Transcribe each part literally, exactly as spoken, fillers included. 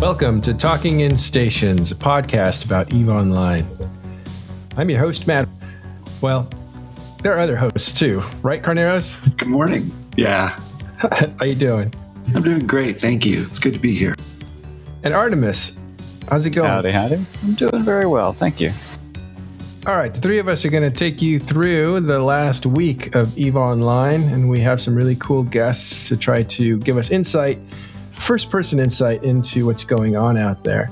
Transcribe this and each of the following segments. Welcome to Talking in Stations, a podcast about EVE Online. I'm your host, Matt. Well, there are other hosts too, right, Carneros? Good morning. Yeah. How you doing? I'm doing great, thank you. It's good to be here. And Artemis, how's it going? Howdy, howdy. I'm doing very well, thank you. All right, the three of us are going to take you through the last week of EVE Online, and we have some really cool guests to try to give us insight, first-person insight into what's going on out there.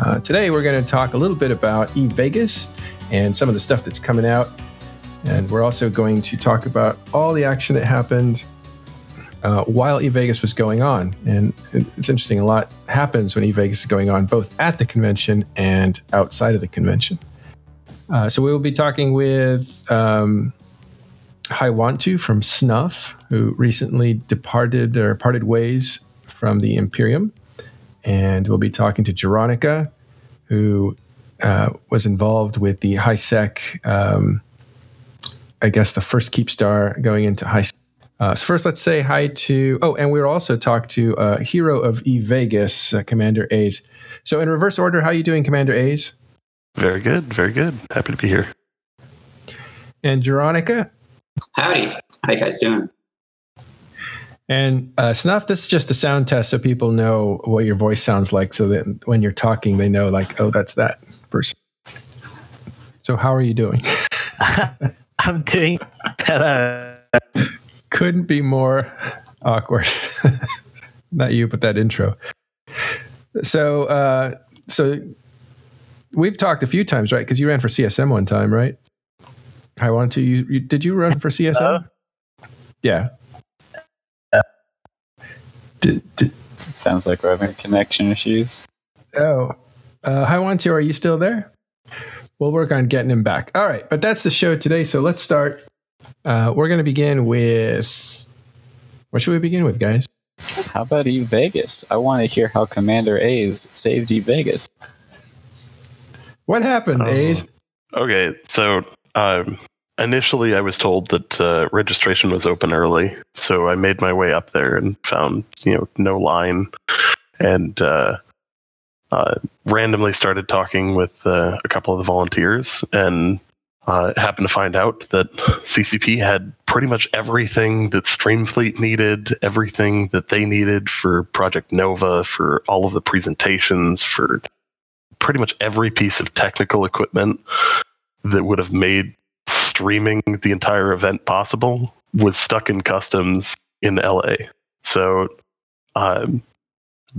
Uh, today, we're going to talk a little bit about EVE Vegas and some of the stuff that's coming out, and we're also going to talk about all the action that happened uh, while EVE Vegas was going on. And it's interesting, a lot happens when EVE Vegas is going on, both at the convention and outside of the convention. Uh, so we will be talking with um, Haiwantu from Snuff, who recently departed or parted ways from the Imperium. And we'll be talking to Jeronica, who uh, was involved with the HiSec, um, I guess the first keep star going into HiSec. Uh, so first, let's say hi to, oh, and we'll also talk to a hero of EVE Vegas, uh, Commander Ace. So in reverse order, how are you doing, Commander Ace? Very good, very good. Happy to be here. And Jeronica? Howdy. How you guys doing? And uh, Snuff, this is just a sound test so people know what your voice sounds like so that when you're talking, they know, like, oh, that's that person. So how are you doing? I'm doing... Hello. Couldn't be more awkward. Not you, but that intro. So, uh, so... We've talked a few times, right? Because you ran for C S M one time, right? I want to. You, you did you run for C S M? Uh, yeah. Uh, did, did, sounds like we're having connection issues. Oh, uh, I want to. Are you still there? We'll work on getting him back. All right, but that's the show today. So let's start. Uh, we're going to begin with. What should we begin with, guys? How about EVE Vegas? I want to hear how Commander A's saved EVE Vegas. What happened, Ace? Uh, okay, so um, initially I was told that uh, registration was open early, so I made my way up there and found you know no line, and uh, uh, randomly started talking with uh, a couple of the volunteers, and uh, happened to find out that C C P had pretty much everything that Streamfleet needed, everything that they needed for Project Nova, for all of the presentations, for pretty much every piece of technical equipment that would have made streaming the entire event possible was stuck in customs in L A. So um,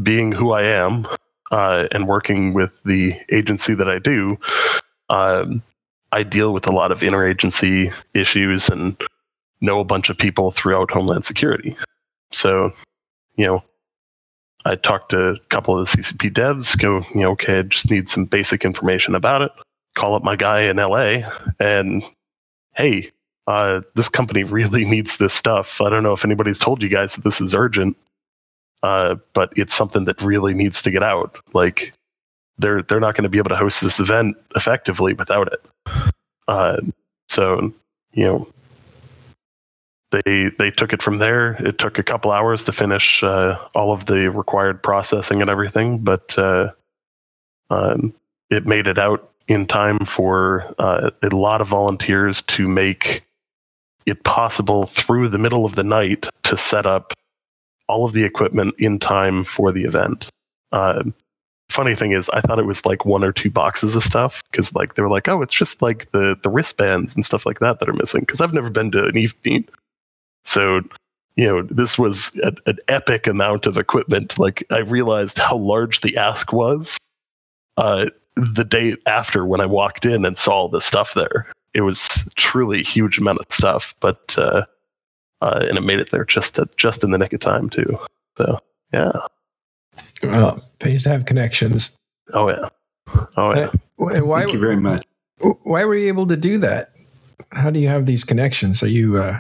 being who I am uh, and working with the agency that I do, um, I deal with a lot of interagency issues and know a bunch of people throughout Homeland Security. So, you know, I talked to a couple of the C C P devs, go, you know, okay, I just need some basic information about it. Call up my guy in L A and, hey, uh, this company really needs this stuff. I don't know if anybody's told you guys that this is urgent, uh, but it's something that really needs to get out. Like, they're they're not going to be able to host this event effectively without it. Uh, so, you know, They they took it from there. It took a couple hours to finish uh, all of the required processing and everything, but uh, um, it made it out in time for uh, a lot of volunteers to make it possible through the middle of the night to set up all of the equipment in time for the event. Uh, funny thing is, I thought it was like one or two boxes of stuff because like they were like, oh, it's just like the, the wristbands and stuff like that that are missing because I've never been to an EVE meet. So, you know, this was a, an epic amount of equipment. Like, I realized how large the ask was uh, the day after when I walked in and saw all this stuff there. It was truly a huge amount of stuff, but uh, uh, and it made it there just to, just in the nick of time too. So, yeah. Well, pays to have connections. Oh yeah. Oh yeah. Uh, why, Thank you very much. Why were you able to do that? How do you have these connections? Are you? Uh...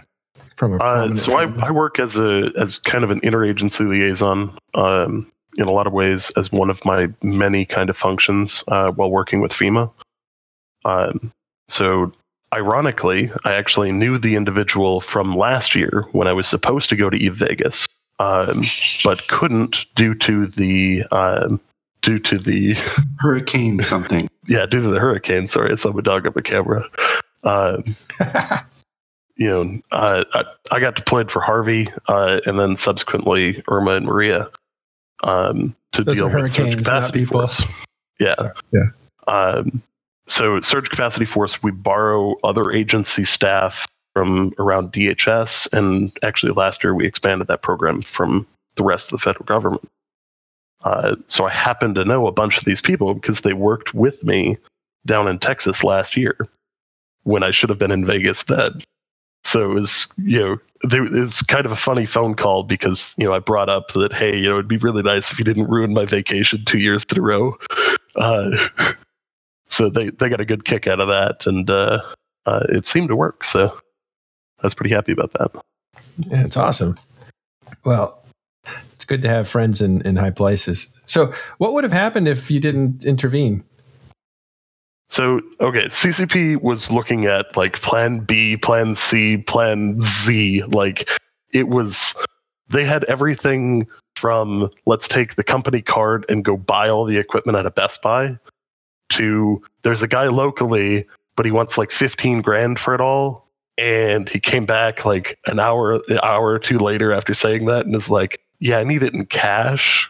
From a uh, so I, I work as a as kind of an interagency liaison um, in a lot of ways as one of my many kind of functions uh, while working with FEMA. Um, so ironically, I actually knew the individual from last year when I was supposed to go to EVE Vegas, um, but couldn't due to the um, due to the hurricane something. Yeah, due to the hurricane. Sorry, I saw my dog up the camera. Uh, you know, uh, I, I got deployed for Harvey, uh, and then subsequently Irma and Maria um, to Those deal with Surge Capacity Force. Yeah, Sorry. yeah. Um, so Surge Capacity Force, we borrow other agency staff from around D H S, and actually last year we expanded that program from the rest of the federal government. Uh, so I happen to know a bunch of these people because they worked with me down in Texas last year when I should have been in Vegas then. So it was, you know, there, it was kind of a funny phone call because, you know, I brought up that, hey, you know, it'd be really nice if you didn't ruin my vacation two years in a row. Uh, so they, they got a good kick out of that, and uh, uh, it seemed to work. So I was pretty happy about that. Yeah, it's awesome. Well, it's good to have friends in, in high places. So what would have happened if you didn't intervene? So, okay, C C P was looking at like plan B, plan C, plan Z. Like it was, they had everything from let's take the company card and go buy all the equipment at a Best Buy to there's a guy locally, but he wants like fifteen grand for it all. And he came back like an hour, an hour or two later after saying that and is like, yeah, I need it in cash.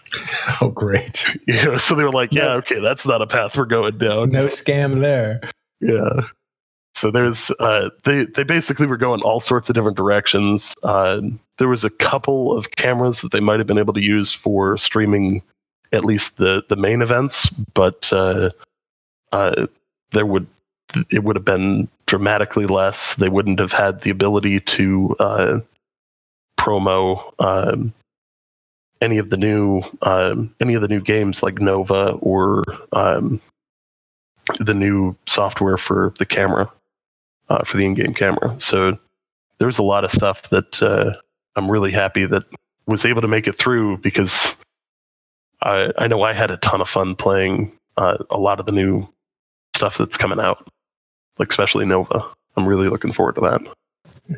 Oh, great. You know, so they were like, yeah, okay, that's not a path we're going down. No scam there. Yeah. So there's, uh, they, they basically were going all sorts of different directions. Uh, there was a couple of cameras that they might have been able to use for streaming at least the, the main events, but uh, uh, there would it would have been dramatically less. They wouldn't have had the ability to uh, promo um, any of the new um, any of the new games like Nova or um, the new software for the camera uh, for the in-game camera. So there was a lot of stuff that uh, I'm really happy that was able to make it through because I, I know I had a ton of fun playing uh, a lot of the new stuff that's coming out, like especially Nova. I'm really looking forward to that.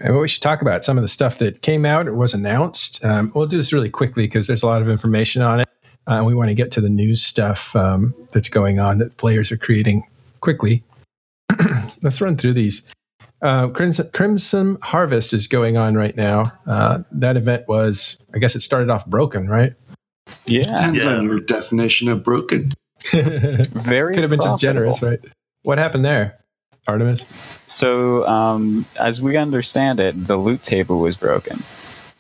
And we should talk about some of the stuff that came out or was announced. Um, we'll do this really quickly because there's a lot of information on it. Uh, we want to get to the news stuff um, that's going on that players are creating quickly. Let's run through these. Uh, Crimson, Crimson Harvest is going on right now. Uh, that event was, I guess it started off broken, right? Yeah. Depends yeah. on your definition of broken. Very Could have been profitable. Just generous, right? What happened there? Artemis? So, um, as we understand it, the loot table was broken.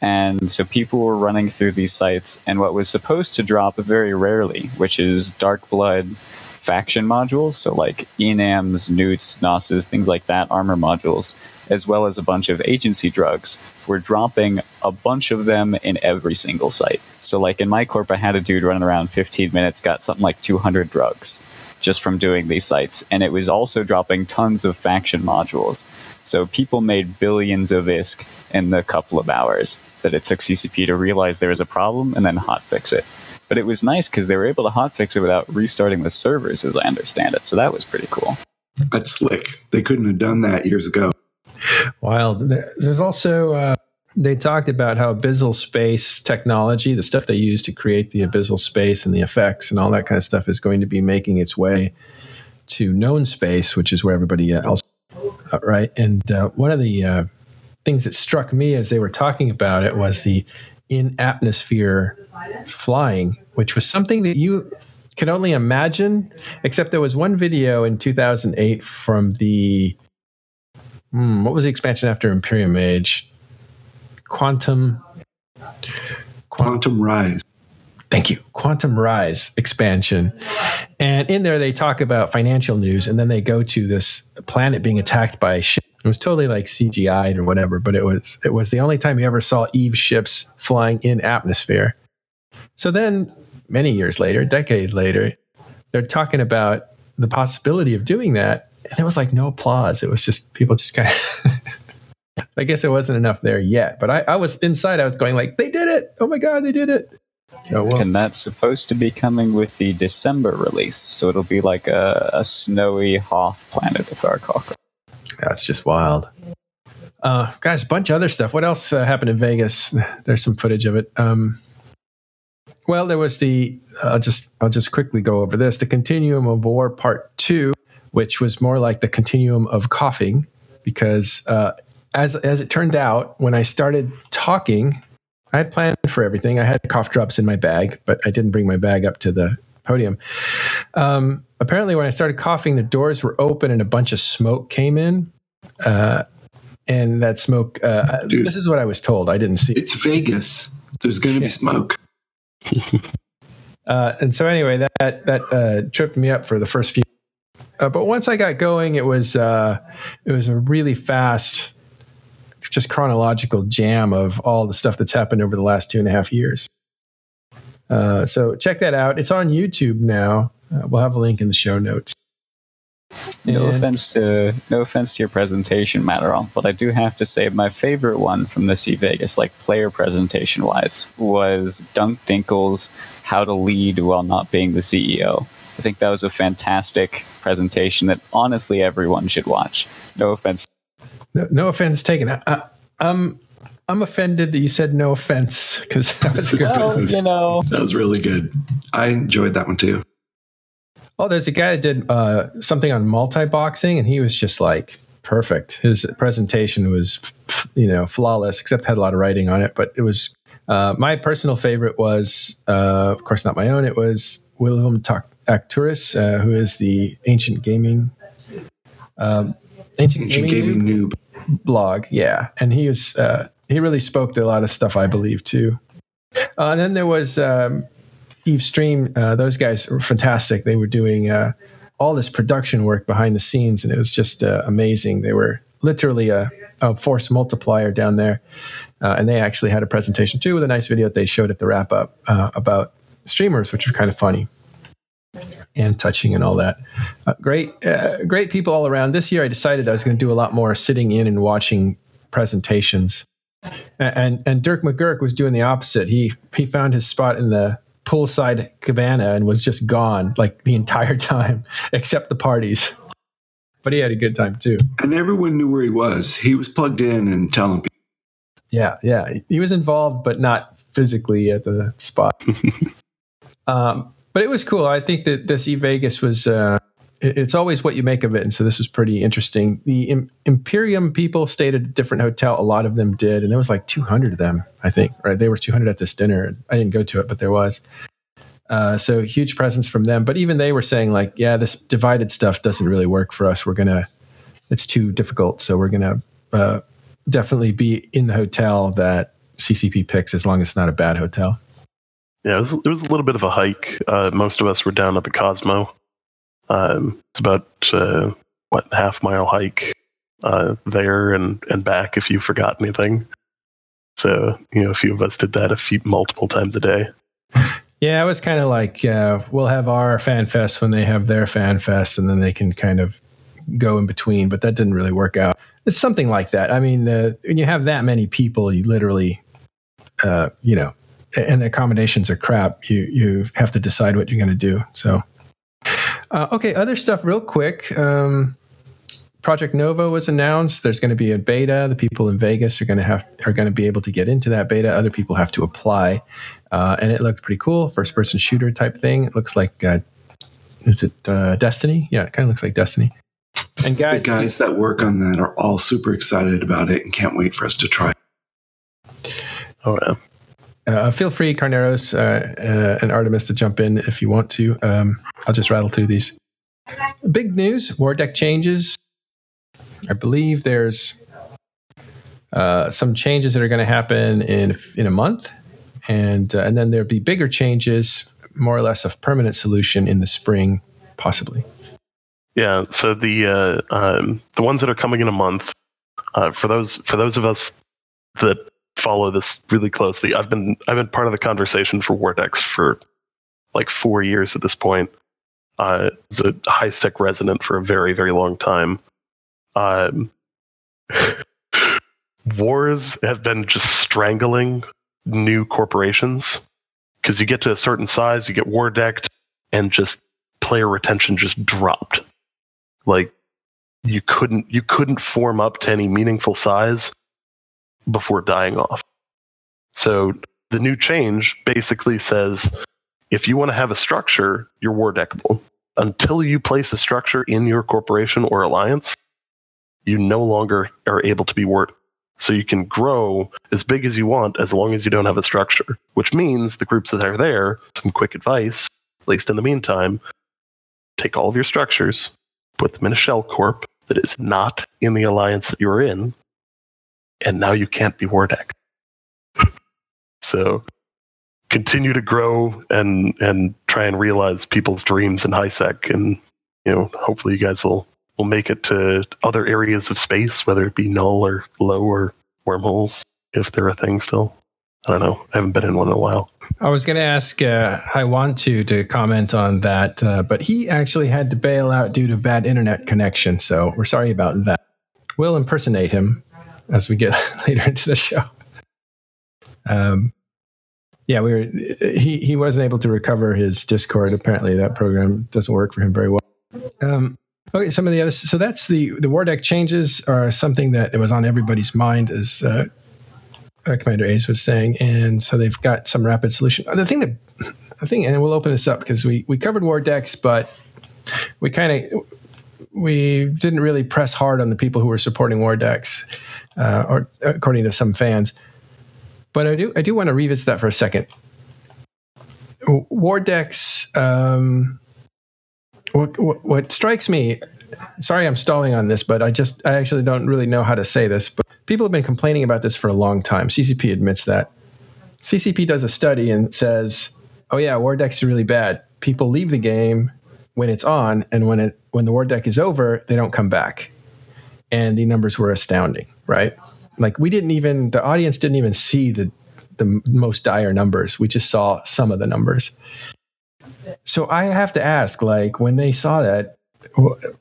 And so people were running through these sites, and what was supposed to drop very rarely, which is Dark Blood faction modules, so like Enams, Newts, Gnosis, things like that, armor modules, as well as a bunch of agency drugs, were dropping a bunch of them in every single site. So like in my corp, I had a dude running around fifteen minutes, got something like two hundred drugs just from doing these sites. And it was also dropping tons of faction modules. So people made billions of I S K in the couple of hours that it took C C P to realize there was a problem and then hotfix it. But it was nice because they were able to hotfix it without restarting the servers, as I understand it. So that was pretty cool. That's slick. They couldn't have done that years ago. Wild. There's also, uh, they talked about how Abyssal Space technology, the stuff they use to create the Abyssal Space and the effects and all that kind of stuff, is going to be making its way to known space, which is where everybody else, uh, right? And uh, one of the uh, things that struck me as they were talking about it was the in-atmosphere flying, which was something that you could only imagine, except there was one video in two thousand eight from the... Mm, what was the expansion after Imperium Age? Quantum, Quantum Quantum Rise. Thank you. Quantum Rise expansion. And in there, they talk about financial news, and then they go to this planet being attacked by a ship. It was totally like C G I'd or whatever, but it was it was the only time you ever saw EVE ships flying in atmosphere. So then, many years later, a decade later, they're talking about the possibility of doing that. And it was like no applause. It was just people just kind of, I guess it wasn't enough there yet. But I, I was inside, I was going like, they did it. Oh my God, they did it. So, well, and that's supposed to be coming with the December release. So it'll be like a, a snowy Hoth planet, if I recall. That's just wild. Uh, guys, a bunch of other stuff. What else uh, happened in Vegas? There's some footage of it. Um, Well, there was the, I'll just, I'll just quickly go over this, the Continuum of War Part two, which was more like the Continuum of Coughing, because uh, as as it turned out, when I started talking, I had planned for everything. I had cough drops in my bag, but I didn't bring my bag up to the podium. Um, apparently, when I started coughing, the doors were open and a bunch of smoke came in. Uh, and that smoke, uh, Dude, this is what I was told. I didn't see it. It's Vegas. There's going to be smoke. uh, and so anyway, that that uh, tripped me up for the first few. Uh, but once I got going, it was uh, it was a really fast, just chronological jam of all the stuff that's happened over the last two and a half years. Uh, so check that out. It's on YouTube now. Uh, we'll have a link in the show notes. No and, offense to no offense to your presentation, Madderall, but I do have to say my favorite one from this EVE Vegas, like player presentation-wise, was Dunk Dinkle's How to Lead While Not Being the C E O. I think that was a fantastic presentation that honestly everyone should watch. No offense. No, no offense taken. I, I, I'm I'm offended that you said no offense, because that was a good well, presentation. You know. That was really good. I enjoyed that one too. Oh, there's a guy that did uh, something on multi-boxing, and he was just like perfect. His presentation was, you know, flawless, except had a lot of writing on it. But it was uh, my personal favorite was, uh, of course, not my own. It was Willem Tuck. Arcturus, uh, who is the ancient gaming, um, ancient, ancient gaming, gaming noob blog, yeah, and he is uh, he really spoke to a lot of stuff I believe too. Uh, and then there was um, EVE Stream; uh, those guys were fantastic. They were doing uh, all this production work behind the scenes, and it was just uh, amazing. They were literally a, a force multiplier down there, uh, and they actually had a presentation too with a nice video that they showed at the wrap up uh, about streamers, which was kind of funny. And touching and all that. Uh, great uh, great people all around. This year I decided I was going to do a lot more sitting in and watching presentations. And and, and Dirk McGurk was doing the opposite. He he found his spot in the poolside cabana and was just gone like the entire time, except the parties. But he had a good time too. And everyone knew where he was. He was plugged in and telling people. Yeah, yeah. He was involved, but not physically at the spot. um But it was cool. I think that this EVE Vegas was, uh, it's always what you make of it. And so this was pretty interesting. The Im- Imperium people stayed at a different hotel. A lot of them did. And there was like two hundred of them, I think, right? They were two hundred at this dinner. I didn't go to it, but there was. Uh, so huge presence from them. But even they were saying like, yeah, this divided stuff doesn't really work for us. We're going to, it's too difficult. So we're going to uh, definitely be in the hotel that C C P picks as long as it's not a bad hotel. Yeah, it was, it was a little bit of a hike. Uh, most of us were down at the Cosmo. Um, it's about, uh, what, half mile hike uh, there and, and back if you forgot anything. So, you know, a few of us did that a few multiple times a day. Yeah, it was kind of like, uh, we'll have our fan fest when they have their fan fest, and then they can kind of go in between, but that didn't really work out. It's something like that. I mean, uh, when you have that many people, you literally, uh, you know, and the accommodations are crap. You you have to decide what you're going to do. So, uh, okay, other stuff real quick. Um, Project Nova was announced. There's going to be a beta. The people in Vegas are going to have are going to be able to get into that beta. Other people have to apply, uh, and it looked pretty cool. First person shooter type thing. It looks like uh, is it uh, Destiny? Yeah, it kind of looks like Destiny. And guys, the guys that work on that are all super excited about it and can't wait for us to try. Oh yeah. Uh, feel free, Carneros uh, uh, and Artemis, to jump in if you want to. Um, I'll just rattle through these. Big news, War Deck changes. I believe there's uh, some changes that are going to happen in in a month. And, uh, and then there'll be bigger changes, more or less a permanent solution in the spring, possibly. Yeah, so the uh, um, the ones that are coming in a month, uh, for those for those of us that follow this really closely. I've been I've been part of the conversation for War Decks for like four years at this point. Uh, as a HiSec resident for a very very long time. Um, wars have been just strangling new corporations because you get to a certain size, you get war decked, and just player retention just dropped. Like you couldn't you couldn't form up to any meaningful size before dying off. So the new change basically says, if you want to have a structure, you're war deckable. Until you place a structure in your corporation or alliance, you no longer are able to be war. So you can grow as big as you want as long as you don't have a structure, which means the groups that are there, some quick advice, at least in the meantime, take all of your structures, put them in a shell corp that is not in the alliance that you're in, and now you can't be war deck. So continue to grow and and try and realize people's dreams in HiSec, and you know, hopefully you guys will We'll make it to other areas of space, whether it be null or low or wormholes, if there are things still. I don't know. I haven't been in one in a while. I was going to ask uh, Haiwantu to comment on that, uh, but he actually had to bail out due to bad internet connection, so we're sorry about that. We'll impersonate him as we get later into the show. Um, yeah, we were. He he wasn't able to recover his Discord. Apparently, that program doesn't work for him very well. Um, Okay, some of the others. So that's the the war deck changes are something that it was on everybody's mind, as uh, Commander Ace was saying, and so they've got some rapid solution. The thing that I think, and we'll open this up because we, we covered war decks, but we kind of we didn't really press hard on the people who were supporting war decks, uh, or according to some fans. But I do I do want to revisit that for a second. War decks. Um, What, what, what strikes me, sorry I'm stalling on this, but I just, I actually don't really know how to say this, but people have been complaining about this for a long time. C C P admits that. C C P does a study and says, oh yeah, war decks are really bad. People leave the game when it's on, and when it when the war deck is over, they don't come back. And the numbers were astounding, right? Like we didn't even, the audience didn't even see the the most dire numbers. We just saw some of the numbers. So I have to ask, like, when they saw that,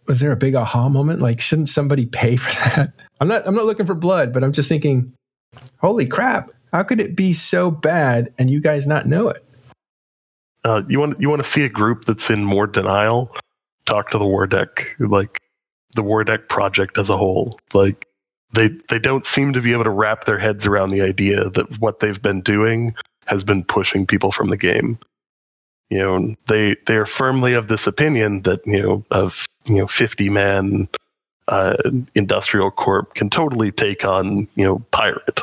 was there a big aha moment? Like, shouldn't somebody pay for that? I'm not I'm not looking for blood, but I'm just thinking, holy crap, how could it be so bad and you guys not know it? Uh, you want you want to see a group that's in more denial? Talk to the War Deck, like the War Deck project as a whole. Like, they they don't seem to be able to wrap their heads around the idea that what they've been doing has been pushing people from the game. You know, they they are firmly of this opinion that, you know, of, you know, fifty man uh, industrial corp can totally take on, you know, Pirate.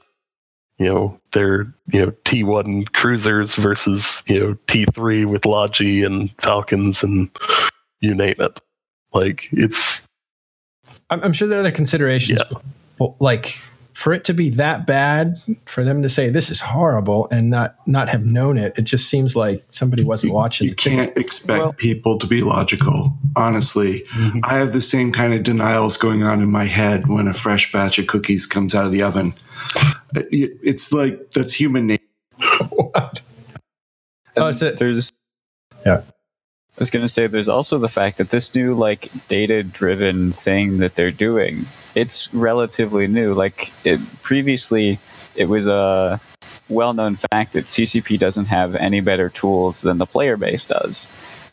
You know, they're, you know, T one cruisers versus, you know, T three with Logi and Falcons and you name it. Like, it's... I'm, I'm sure there are other considerations. Yeah. Well, like, for it to be that bad, for them to say this is horrible and not, not have known it, it just seems like somebody wasn't watching. You, you can't expect well, people to be logical, honestly. Mm-hmm. I have the same kind of denials going on in my head when a fresh batch of cookies comes out of the oven. It, it's like, that's human nature. What? Oh, is it? There's, yeah. I was going to say, there's also the fact that this new, like, data-driven thing that they're doing, it's relatively new. Like, it, previously, it was a well-known fact that C C P doesn't have any better tools than the player base does.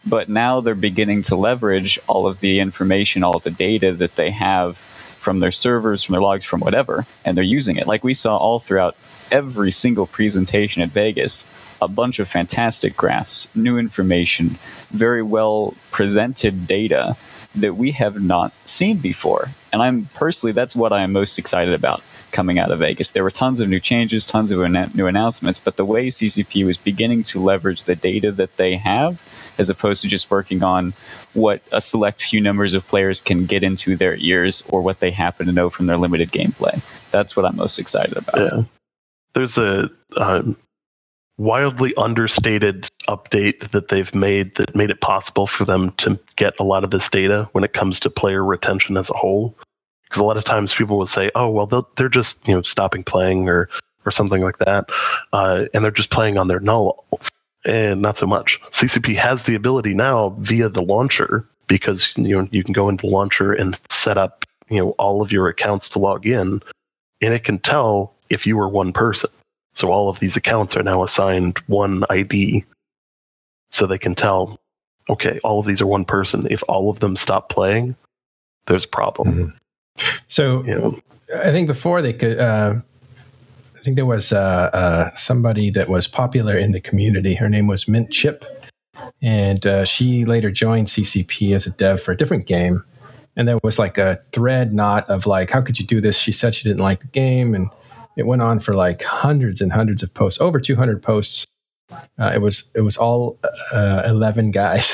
But now they're beginning to leverage all of the information, all of the data that they have from their servers, from their logs, from whatever, and they're using it. Like we saw all throughout every single presentation at Vegas, a bunch of fantastic graphs, new information, very well presented data that we have not seen before. And I'm personally, that's what I'm most excited about coming out of Vegas. There were tons of new changes, tons of an- new announcements, but the way C C P was beginning to leverage the data that they have, as opposed to just working on what a select few numbers of players can get into their ears or what they happen to know from their limited gameplay. That's what I'm most excited about. Yeah. There's a um, wildly understated update that they've made that made it possible for them to get a lot of this data when it comes to player retention as a whole. Because a lot of times people will say, oh, well, they're just, you know, stopping playing or, or something like that. Uh, and they're just playing on their nulls. And not so much. C C P has the ability now via the launcher, because, you know, you can go into the launcher and set up, you know, all of your accounts to log in, and it can tell if you were one person. So all of these accounts are now assigned one I D. So they can tell, okay, all of these are one person. If all of them stop playing, there's a problem. Mm-hmm. So, you know, I think before they could, uh, think there was uh, uh, somebody that was popular in the community. Her name was Mint Chip, and uh, she later joined C C P as a dev for a different game. And there was like a thread knot of like, how could you do this? She said she didn't like the game. And it went on for like hundreds and hundreds of posts, over two hundred posts. Uh, it was it was all uh, eleven guys.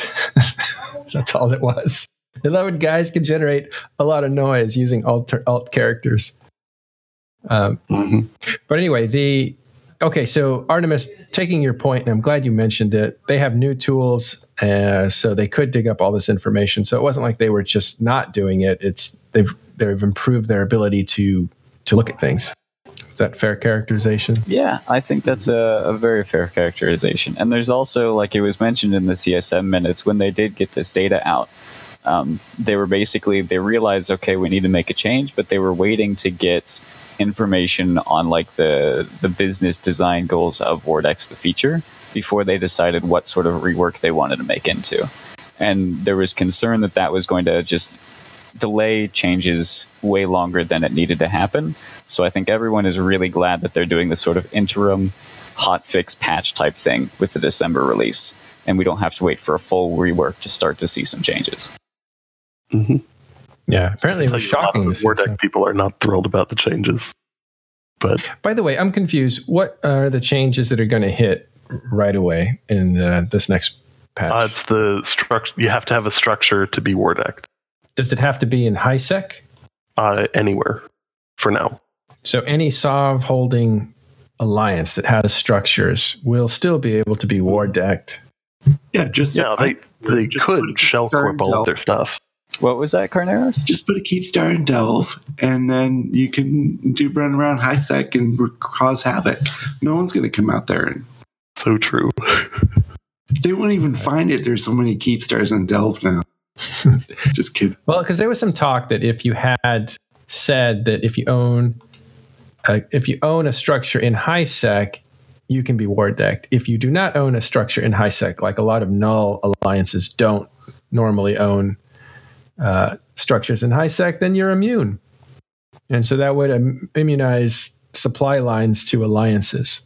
That's all it was. eleven guys can generate a lot of noise using alt, alt characters. Um, mm-hmm. But anyway, the okay, so Artemis, taking your point, and I'm glad you mentioned it, they have new tools, uh, so they could dig up all this information. So it wasn't like they were just not doing it. It's they've they've improved their ability to to look at things. Is that fair characterization? Yeah, I think that's a, a very fair characterization. And there's also, like it was mentioned in the C S M minutes, when they did get this data out, um, they were basically, they realized, okay, we need to make a change, but they were waiting to get information on like the, the business design goals of Vortex, the feature, before they decided what sort of rework they wanted to make into. And there was concern that that was going to just delay changes way longer than it needed to happen. So I think everyone is really glad that they're doing this sort of interim hotfix patch type thing with the December release. And we don't have to wait for a full rework to start to see some changes. Mm-hmm. Yeah, apparently it was shocking. Vortex people are not thrilled about the changes. But by the way, I'm confused. What are the changes that are going to hit right away in uh, this next patch? Uh, it's the structure. You have to have a structure to be Vortex. Does it have to be in HiSec? Uh, anywhere, for now. So any Sov holding alliance that has structures will still be able to be war decked. Yeah, just yeah, they, they just could shell corp all of their stuff. What was that, Carneros? Just put a keep star in Delve, and then you can do run around HiSec and cause havoc. No one's going to come out there. And so true. They won't even find it. There's so many keep stars in Delve now. Just kidding. Well, because there was some talk that if you had said that if you own a, if you own a structure in HiSec, you can be war decked. If you do not own a structure in HiSec, like a lot of null alliances don't normally own uh, structures in HiSec, then you're immune. And so that would um, immunize supply lines to alliances.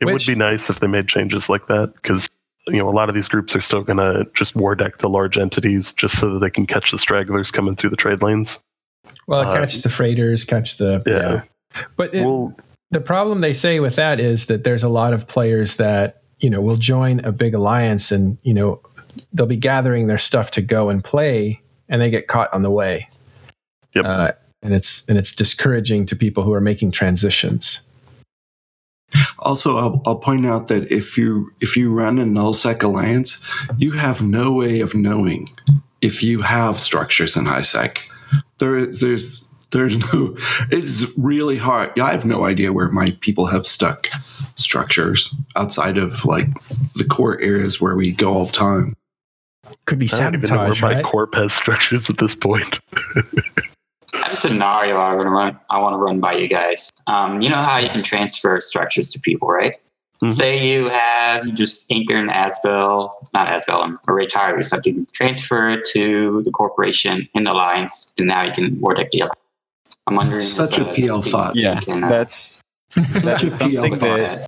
It which, would be nice if they made changes like that, because you know, a lot of these groups are still going to just war deck the large entities just so that they can catch the stragglers coming through the trade lanes. Well, uh, catch the freighters, catch the... Yeah. yeah. But it, well, the problem they say with that is that there's a lot of players that, you know, will join a big alliance and, you know, they'll be gathering their stuff to go and play and they get caught on the way. Yep. Uh, and it's and it's discouraging to people who are making transitions. Also, I'll, I'll point out that if you if you run a Nullsec alliance, you have no way of knowing if you have structures in HiSec. There, there's, there's no. It's really hard. I have no idea where my people have stuck structures outside of like the core areas where we go all the time. Could be sabotage, I don't even know where my right? corp has structures at this point. I have a scenario I want to run. I want to run by you guys. Um, you know how you can transfer structures to people, right? Mm-hmm. Say you have just Inker and Asbel, not Asbel, or Retire or something. Transfer it to the corporation in the alliance, and now you can war deck the alliance. I'm wondering. Such a P L thought. Yeah, can, uh, that's such a P L thought.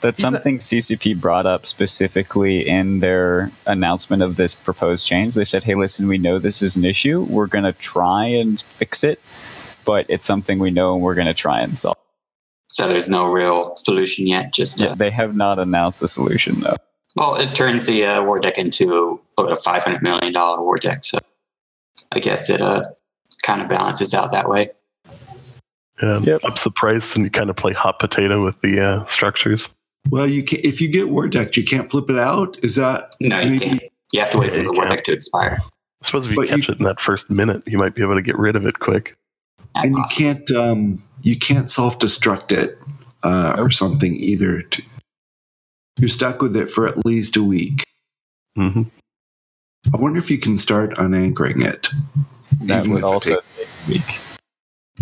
That's something C C P brought up specifically in their announcement of this proposed change. They said, hey, listen, we know this is an issue. We're going to try and fix it, but it's something we know and we're going to try and solve. So there's no real solution yet? Just yeah, They have not announced a solution, though. Well, it turns the uh, war deck into about a five hundred million dollars war deck. So I guess it uh, kind of balances out that way. Yeah, yep. Ups the price and you kind of play hot potato with the uh, structures. Well, you can, if you get war decked, you can't flip it out? Is that... No, you maybe? can't. You have to wait yeah, for the war deck to expire. I suppose if you but catch you, it in that first minute, you might be able to get rid of it quick. That's and awesome. you can't um, you can't self-destruct it uh, or something either. You're stuck with it for at least a week. Mm-hmm. I wonder if you can start unanchoring it. That would also take a week.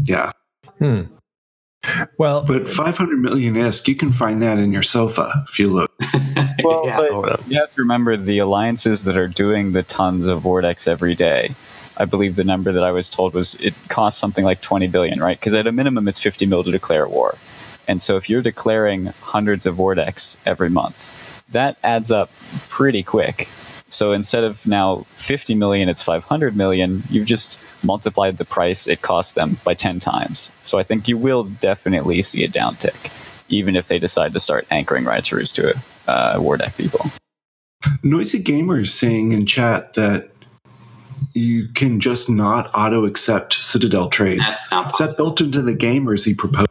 Yeah. Hmm. Well, but five hundred million I S K, you can find that in your sofa if you look. Well, yeah. But you have to remember the alliances that are doing the tons of Vortex every day. I believe the number that I was told was it costs something like twenty billion, right? Because at a minimum, it's fifty mil to declare war. And so if you're declaring hundreds of vortex every month, that adds up pretty quick. So instead of now fifty million, it's five hundred million. You've just multiplied the price it cost them by ten times. So I think you will definitely see a downtick, even if they decide to start anchoring Raichuru's to uh, war deck people. Noisy Gamer is saying in chat that you can just not auto-accept Citadel trades. That's not possible. Is that built into the game, or is he proposing?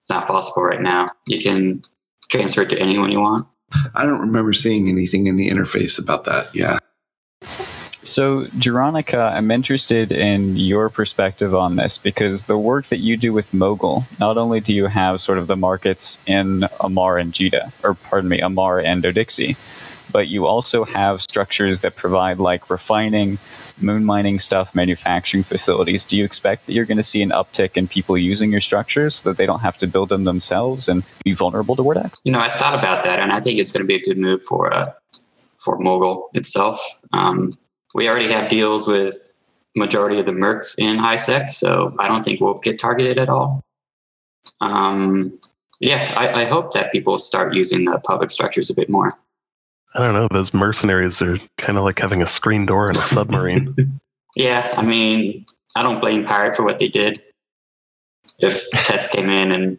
It's not possible right now. You can transfer it to anyone you want. I don't remember seeing anything in the interface about that, yeah. So, Jeronica, I'm interested in your perspective on this, because the work that you do with Mogul, not only do you have sort of the markets in Amarr and Jita, or pardon me, Amarr and Odixie, but you also have structures that provide like refining, moon mining stuff, manufacturing facilities. Do you expect that you're going to see an uptick in people using your structures so that they don't have to build them themselves and be vulnerable to Vortex? You know, I thought about that, and I think it's going to be a good move for uh, for Mogul itself. Um, we already have deals with majority of the mercs in HiSec, so I don't think we'll get targeted at all. Um, yeah, I, I hope that people start using the public structures a bit more. I don't know. Those mercenaries are kind of like having a screen door in a submarine. Yeah, I mean, I don't blame Pirate for what they did. If TEST came in and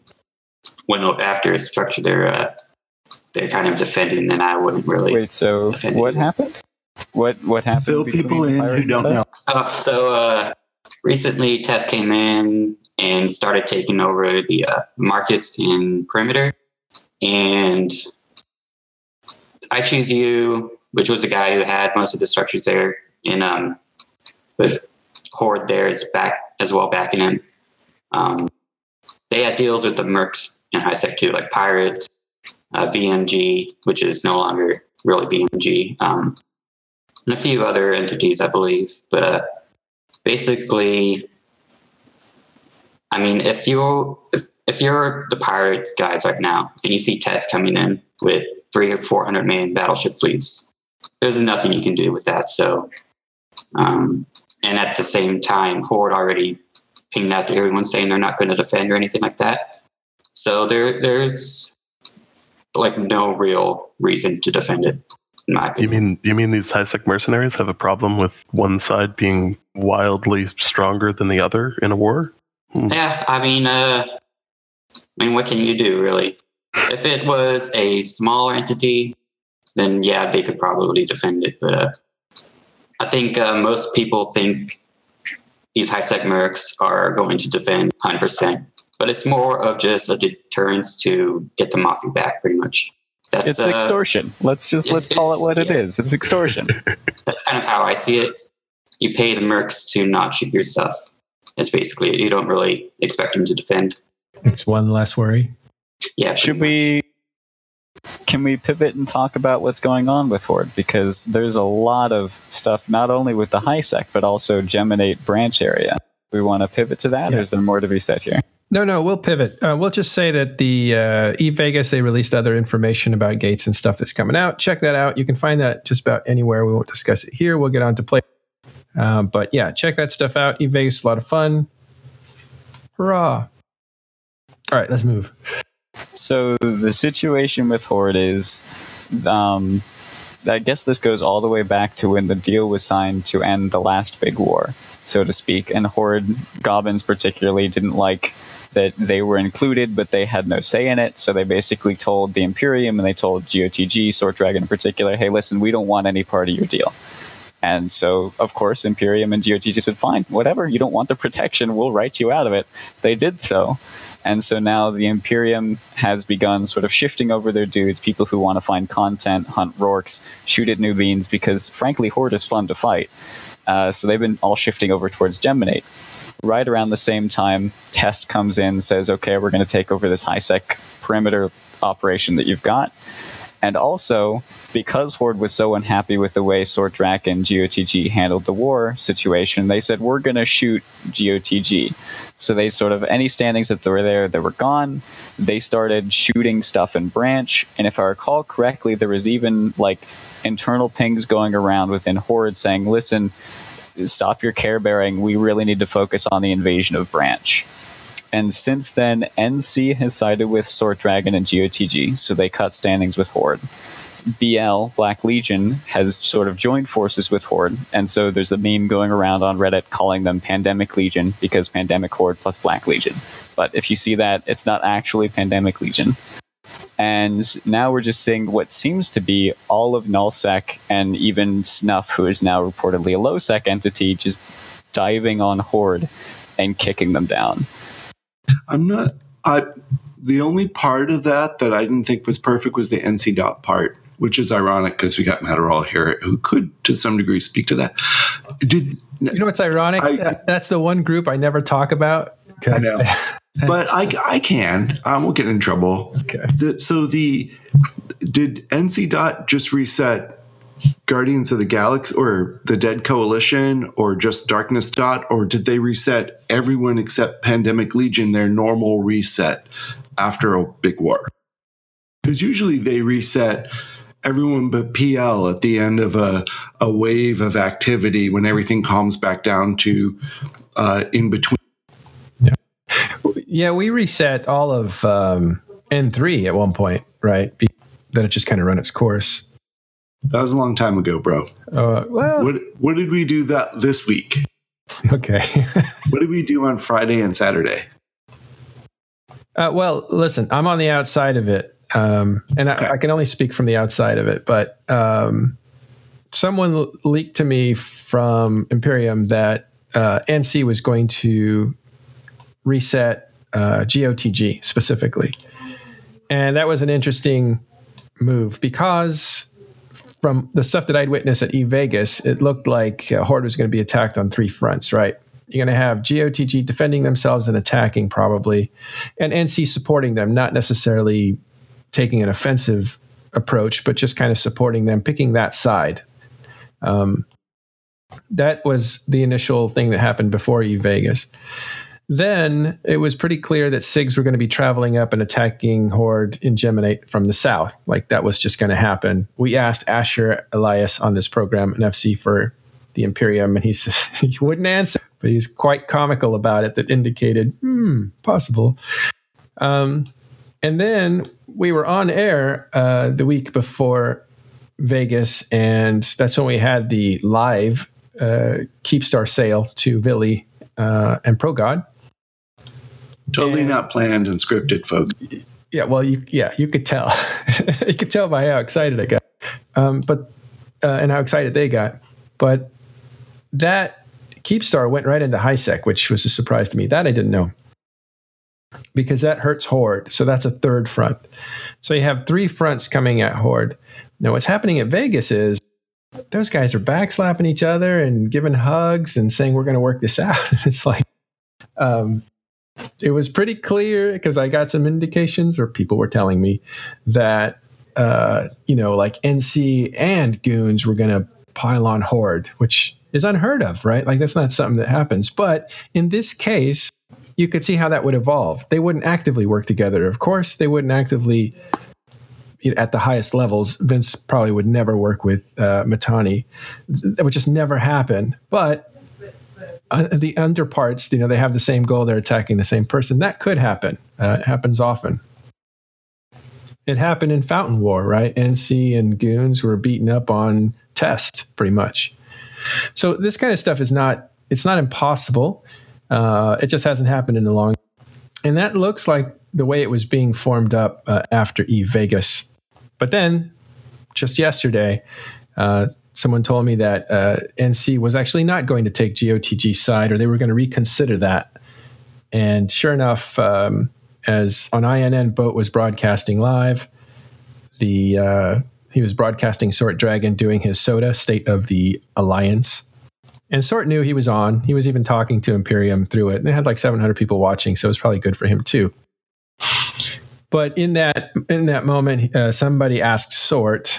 went up after a structure, they're uh, they're kind of defending, then I wouldn't really. Wait, so what them. happened? What what happened? Fill people in who don't know. Uh, so uh, recently, TEST came in and started taking over the uh, markets in Perimeter, and I Choose You, which was a guy who had most of the structures there, and um, with Horde there is back as well backing him. Um, they had deals with the mercs in HiSec too, like Pirate, uh, V M G, which is no longer really V M G, um, and a few other entities, I believe. But uh, basically, I mean, if you if, if you're the Pirate guys right now, and you see TEST coming in with three or four hundred million battleship fleets, there's nothing you can do with that. So, um, and at the same time, Horde already pinged out to everyone saying they're not going to defend or anything like that. So there, there's like no real reason to defend it, in my opinion. You mean you mean these HiSec mercenaries have a problem with one side being wildly stronger than the other in a war? Hmm. Yeah, I mean, uh, I mean, what can you do really? If it was a smaller entity, then yeah, they could probably defend it. But uh, I think uh, most people think these HiSec mercs are going to defend one hundred percent. But it's more of just a deterrence to get the mafia back, pretty much. That's, it's uh, extortion. Let's just it, let's call it what yeah. it is. It's extortion. That's kind of how I see it. You pay the mercs to not ship your stuff. That's basically it. You don't really expect them to defend. It's one less worry. Yeah, should we can we pivot and talk about what's going on with Horde? Because there's a lot of stuff, not only with the HiSec, but also Geminate Branch area. We want to pivot to that, yeah. Or is there more to be said here? No, no, we'll pivot. Uh, we'll just say that the uh, EVE Vegas, they released other information about gates and stuff that's coming out. Check that out. You can find that just about anywhere. We won't discuss it here. We'll get on to play. Um, but yeah, check that stuff out. EVE Vegas, a lot of fun. Hurrah. All right, let's move. So the situation with Horde is, um, I guess this goes all the way back to when the deal was signed to end the last big war, so to speak. And Horde, goblins particularly, didn't like that they were included, but they had no say in it. So they basically told the Imperium and they told G O T G, Sword Dragon in particular, hey, listen, we don't want any part of your deal. And so, of course, Imperium and G O T G said, fine, whatever, you don't want the protection, we'll write you out of it. They did so. And so now the Imperium has begun sort of shifting over their dudes, people who want to find content, hunt rorks, shoot at new beans, because frankly, Horde is fun to fight. Uh, so they've been all shifting over towards Geminate. Right around the same time, TEST comes in, says, okay, we're going to take over this HiSec perimeter operation that you've got. And also, because Horde was so unhappy with the way Sword Dragon and G O T G handled the war situation, they said, we're going to shoot G O T G. So they sort of, any standings that were there, they were gone. They started shooting stuff in Branch. And if I recall correctly, there was even like internal pings going around within Horde saying, listen, stop your care bearing. We really need to focus on the invasion of Branch. And since then, N C has sided with Sword Dragon and G O T G, so they cut standings with Horde. B L, Black Legion, has sort of joined forces with Horde, and so there's a meme going around on Reddit calling them Pandemic Legion, because Pandemic Horde plus Black Legion. But if you see that, it's not actually Pandemic Legion. And now we're just seeing what seems to be all of Nullsec, and even Snuff, who is now reportedly a low-sec entity, just diving on Horde and kicking them down. I'm not... I. The only part of that that I didn't think was perfect was the N C dot part, which is ironic because we got Madderall here, who could, to some degree, speak to that. Did, you know what's ironic? I, That's the one group I never talk about. I know. But I, I can. I won't get in trouble. Okay. The, so the did N C dot just reset Guardians of the Galaxy or the Dead Coalition or just Darkness dot, or did they reset everyone except Pandemic Legion their normal reset after a big war? Because usually they reset everyone but P L at the end of a, a wave of activity when everything calms back down to uh, in between. Yeah, we reset all of um, N three at one point, right? Be- then it just kind of ran its course. That was a long time ago, bro. Uh, well, what, what did we do that this week? Okay. What did we do on Friday and Saturday? Uh, well, listen, I'm on the outside of it, um, and okay. I, I can only speak from the outside of it, but um, someone le- leaked to me from Imperium that uh, N C was going to reset uh, G O T G specifically. And that was an interesting move because from the stuff that I'd witnessed at EVE Vegas, it looked like uh, Horde was going to be attacked on three fronts, right? You're going to have G O T G defending themselves and attacking probably, and N C supporting them, not necessarily taking an offensive approach, but just kind of supporting them, picking that side. Um, that was the initial thing that happened before EVE Vegas. Then it was pretty clear that SIGs were going to be traveling up and attacking Horde in Geminate from the south. Like that was just going to happen. We asked Asher Elias on this program, an F C for the Imperium, and he said he wouldn't answer, but he's quite comical about it. That indicated, hmm, possible. Um, and then we were on air uh, the week before Vegas, and that's when we had the live uh, Keepstar sale to Billy uh, and Progod. Totally and, not planned and scripted, folks. Yeah, well, you, yeah, you could tell. You could tell by how excited I got, um, but uh, and how excited they got. But that Keepstar went right into HiSec, which was a surprise to me. That I didn't know. Because that hurts Horde. So that's a third front. So you have three fronts coming at Horde. Now what's happening at Vegas is those guys are backslapping each other and giving hugs and saying, we're going to work this out. And it's like, um, it was pretty clear because I got some indications or people were telling me that, uh, you know, like N C and Goons were going to pylon Horde, which is unheard of, right? Like that's not something that happens. But in this case, you could see how that would evolve. They wouldn't actively work together. Of course, they wouldn't actively, you know, at the highest levels. Vince probably would never work with uh, Matani. That would just never happen. But uh, the underparts, you know, they have the same goal. They're attacking the same person. That could happen. Uh, it happens often. It happened in Fountain War, right? N C and Goons were beaten up on TEST, pretty much. So this kind of stuff is not, it's not impossible. Uh, it just hasn't happened in a long time. And that looks like the way it was being formed up uh, after EVE Vegas. But then, just yesterday, uh, someone told me that uh, N C was actually not going to take G O T G's side, or they were going to reconsider that. And sure enough, um, as on I N N, Boat was broadcasting live, the... Uh, He was broadcasting Sword Dragon doing his soda, State of the Alliance. And Sword knew he was on. He was even talking to Imperium through it. And they had like seven hundred people watching, so it was probably good for him too. But in that in that moment, uh, somebody asked Sword,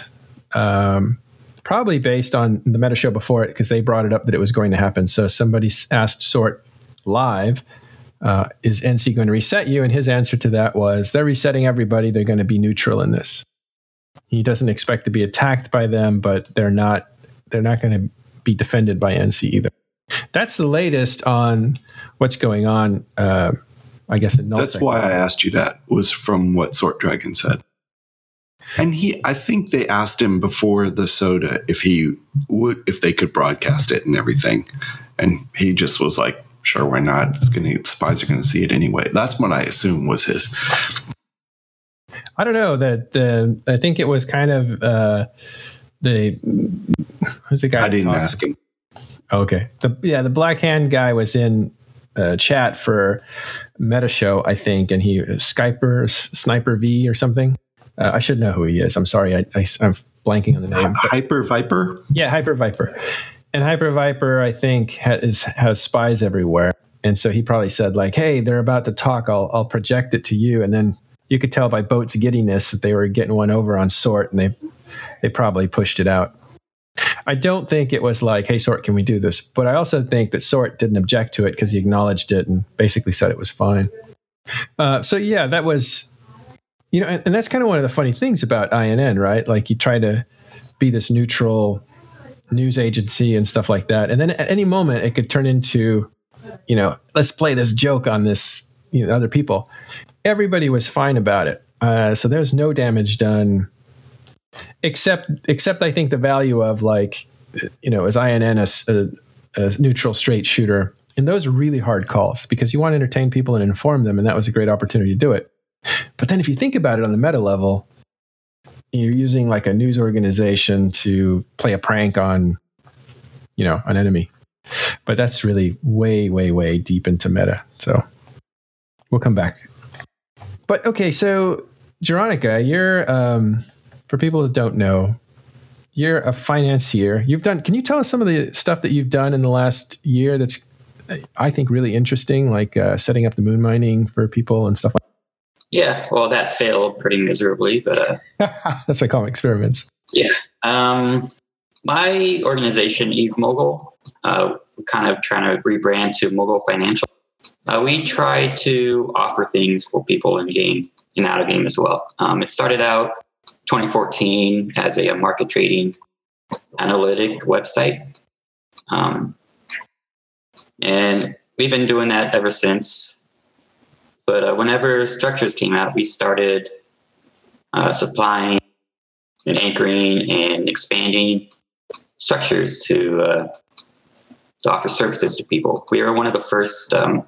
um, probably based on the meta show before it, because they brought it up that it was going to happen. So somebody asked Sword live, uh, is N C going to reset you? And his answer to that was, they're resetting everybody. They're going to be neutral in this. He doesn't expect to be attacked by them, but they're not they're not going to be defended by N C either. That's the latest on what's going on. Uh, I guess in Nullsec. That's why I asked you that, was from what Sword Dragon said. And he, I think they asked him before the soda if he would, if they could broadcast it and everything. And he just was like, sure, why not? It's gonna, spies are going to see it anyway. That's what I assume was his. I don't know that the, I think it was kind of uh, the, who's the guy? I didn't ask to? him. Okay. The, yeah. The Black Hand guy was in uh, chat for Meta Show, I think. And he was Skyper, Sniper V or something. Uh, I should know who he is. I'm sorry. I, I, I'm blanking on the name. Hyper Viper? Yeah, Hyper Viper. And Hyper Viper, I think, has, has spies everywhere. And so he probably said, like, hey, they're about to talk. I'll I'll project it to you. And then you could tell by Boat's giddiness that they were getting one over on Sort, and they they probably pushed it out. I don't think it was like, hey, Sort, can we do this? But I also think that Sort didn't object to it because he acknowledged it and basically said it was fine. Uh, so, yeah, that was... You know, and, and that's kind of one of the funny things about I N N, right? Like, you try to be this neutral news agency and stuff like that, and then at any moment it could turn into, you know, let's play this joke on this, you know, other people. Everybody was fine about it, uh, so there's no damage done, except except I think the value of, like, you know, is I N N a, a, a neutral straight shooter? And those are really hard calls because you want to entertain people and inform them, and that was a great opportunity to do it. But then if you think about it on the meta level, you're using like a news organization to play a prank on, you know, an enemy. But that's really way, way, way deep into meta. So we'll come back. But okay, so Jeronica, you're, um, for people that don't know, you're a financier. You've done, can you tell us some of the stuff that you've done in the last year that's, I think, really interesting, like uh, setting up the moon mining for people and stuff like that? Yeah, well, that failed pretty miserably, but... Uh, that's what I call them, experiments. Yeah. Um, my organization, EVE Mogul, uh, kind of trying to rebrand to Mogul Financial. Uh, we try to offer things for people in-game and out-of-game as well. Um, it started out twenty fourteen as a market trading analytic website. Um, and we've been doing that ever since. But uh, whenever structures came out, we started uh, supplying and anchoring and expanding structures to uh, to offer services to people. We were one of the first um,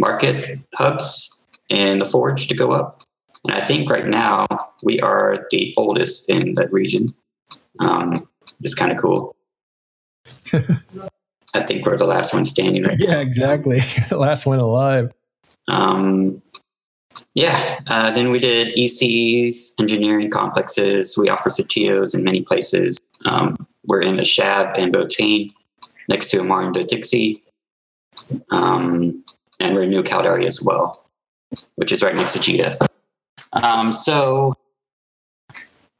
market hubs in the Forge to go up. And I think right now we are the oldest in that region. Um, it's kind of cool. I think we're the last one standing right yeah, now. Yeah, exactly. The last one alive. Um, yeah, uh, then we did E Cs, engineering complexes. We offer C T Os in many places. Um, we're in the Shab and Botain next to Amarr and the Dixie. Um, and we're in New Caldari as well, which is right next to Jita. Um, so,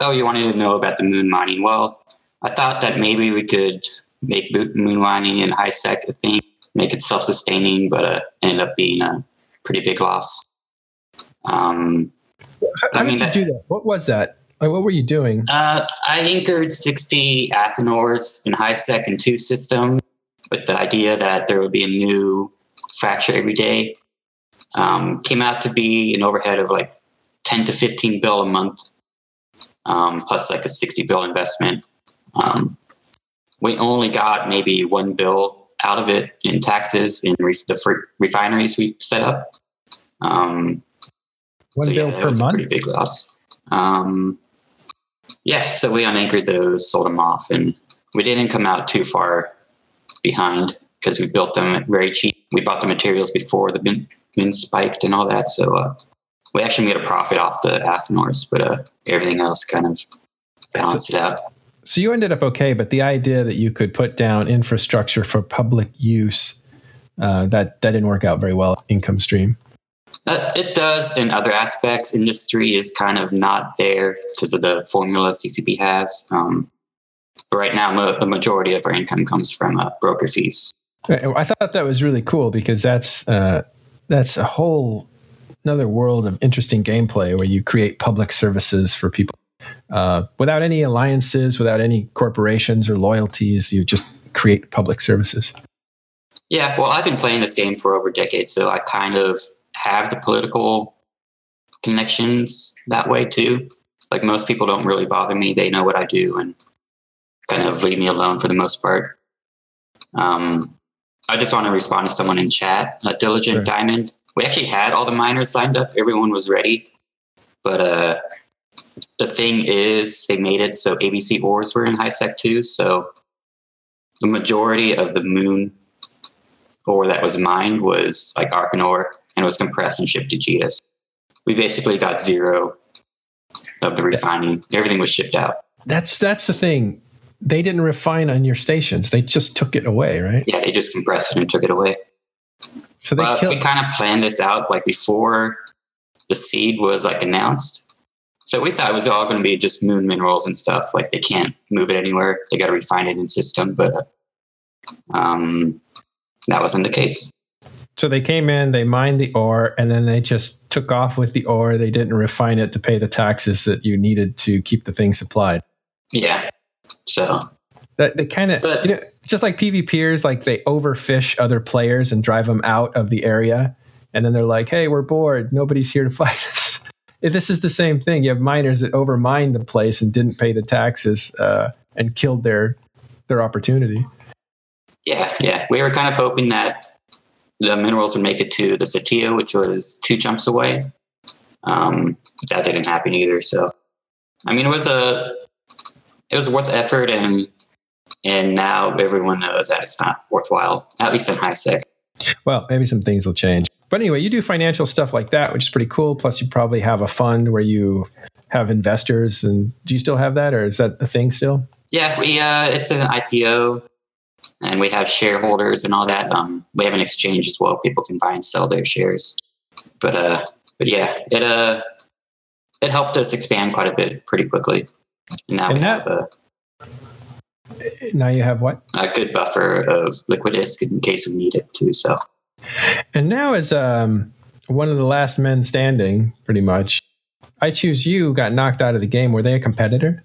oh, you wanted to know about the moon mining. Well, I thought that maybe we could make moon mining and HiSec a thing, make it self-sustaining, but uh, ended up being a pretty big loss. Um, How I mean, did you that, do that? What was that? Like, what were you doing? Uh, I anchored sixty Athanors in HiSec and two system with the idea that there would be a new fracture every day. Um, came out to be an overhead of like ten to fifteen bill a month, um, plus like a sixty bill investment. Um, we only got maybe one bill out of it in taxes in ref- the fr- refineries we set up. Um, One so bill yeah, per was month? A pretty big loss. Um, yeah, so we unanchored those, sold them off, and we didn't come out too far behind because we built them very cheap. We bought the materials before the bin, bin spiked and all that, so uh, we actually made a profit off the Athanors, but uh, everything else kind of balanced so, it out. So you ended up okay, but the idea that you could put down infrastructure for public use, uh, that, that didn't work out very well, income stream. Uh, it does in other aspects. Industry is kind of not there because of the formula C C P has. Um, but right now, mo- the majority of our income comes from uh, broker fees. I thought that was really cool because that's uh, that's a whole another world of interesting gameplay where you create public services for people uh, without any alliances, without any corporations or loyalties. You just create public services. Yeah, well, I've been playing this game for over a decade, so I kind of have the political connections that way too. Like, most people don't really bother me. They know what I do and kind of leave me alone for the most part. Um, I just want to respond to someone in chat. Uh, Diligent sure. Diamond. We actually had all the miners signed up. Everyone was ready. But uh, the thing is, they made it so A B C Ors were in HiSec too. So the majority of the Moon Or that was mined was like Arcanor, and it was compressed and shipped to Jita. We basically got zero of the refining. Everything was shipped out. That's that's the thing. They didn't refine on your stations. They just took it away, right? Yeah, they just compressed it and took it away. So they well, killed- we kind of planned this out like before the seed was like announced. So we thought it was all going to be just moon minerals and stuff. Like, they can't move it anywhere. They got to refine it in system, but um, that wasn't the case. So they came in, they mined the ore, and then they just took off with the ore. They didn't refine it to pay the taxes that you needed to keep the thing supplied. Yeah. So that they kind of, you know, just like PvPers, like they overfish other players and drive them out of the area. And then they're like, hey, we're bored. Nobody's here to fight us. This is the same thing. You have miners that overmined the place and didn't pay the taxes uh, and killed their their opportunity. Yeah, yeah. We were kind of hoping that the minerals would make it to the Satio, which was two jumps away. Um, that didn't happen either. So, I mean, it was a it was worth the effort, and and now everyone knows that it's not worthwhile, at least in HiSec. Well, maybe some things will change. But anyway, you do financial stuff like that, which is pretty cool. Plus, you probably have a fund where you have investors. And do you still have that, or is that a thing still? Yeah, we uh, it's an I P O. And we have shareholders and all that. Um, we have an exchange as well. People can buy and sell their shares. But uh, but yeah, it uh, it helped us expand quite a bit pretty quickly. And now and we that, have a now you have what a good buffer of liquid I S K in case we need it too. So and now is um one of the last men standing, pretty much. I Choose You got knocked out of the game. Were they a competitor?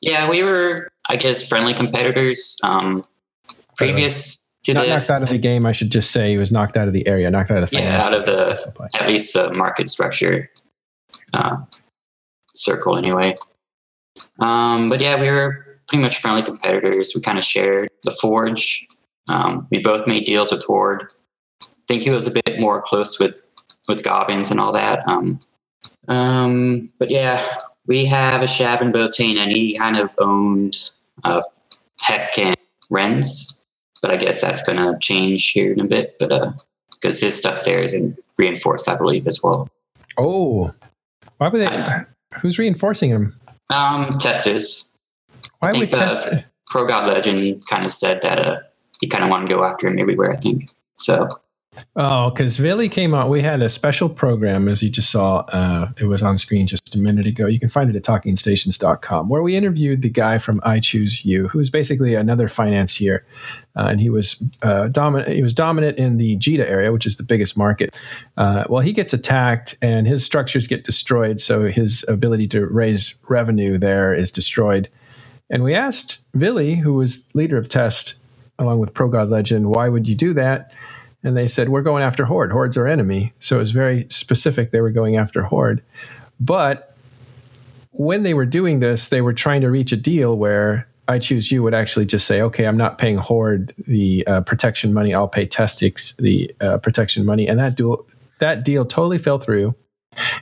Yeah, we were, I guess, friendly competitors. Um, previous to Not this, knocked out of the game. I should just say he was knocked out of the area, knocked out of the yeah, out of the supply. At least the market structure uh, circle, anyway. Um, but yeah, we were pretty much friendly competitors. We kind of shared the forge. Um, we both made deals with Horde. I think he was a bit more close with with Goblins and all that. Um, um, but yeah. We have a Shab and Botain, and he kind of owned uh, Heck and Ren's, but I guess that's going to change here in a bit, but uh, because his stuff there is in reinforced, I believe, as well. Oh, why would they? I, who's reinforcing him? Um, Test is. Why I think would Test? Uh, Progodlegend kind of said that uh, he kind of wanted to go after him everywhere, I think. So. Oh, because Villy came out. We had a special program, as you just saw. Uh, it was on screen just a minute ago. You can find it at talking stations dot com, where we interviewed the guy from I Choose You, who's basically another financier, uh, and he was uh, dominant. He was dominant in the Jita area, which is the biggest market. Uh, well, he gets attacked, and his structures get destroyed, so his ability to raise revenue there is destroyed. And we asked Villy, who was leader of Test, along with Progodlegend, why would you do that? And they said, we're going after Horde. Horde's our enemy. So it was very specific. They were going after Horde. But when they were doing this, they were trying to reach a deal where I Choose You would actually just say, okay, I'm not paying Horde the uh, protection money. I'll pay Testix the uh, protection money. And that deal, that deal totally fell through.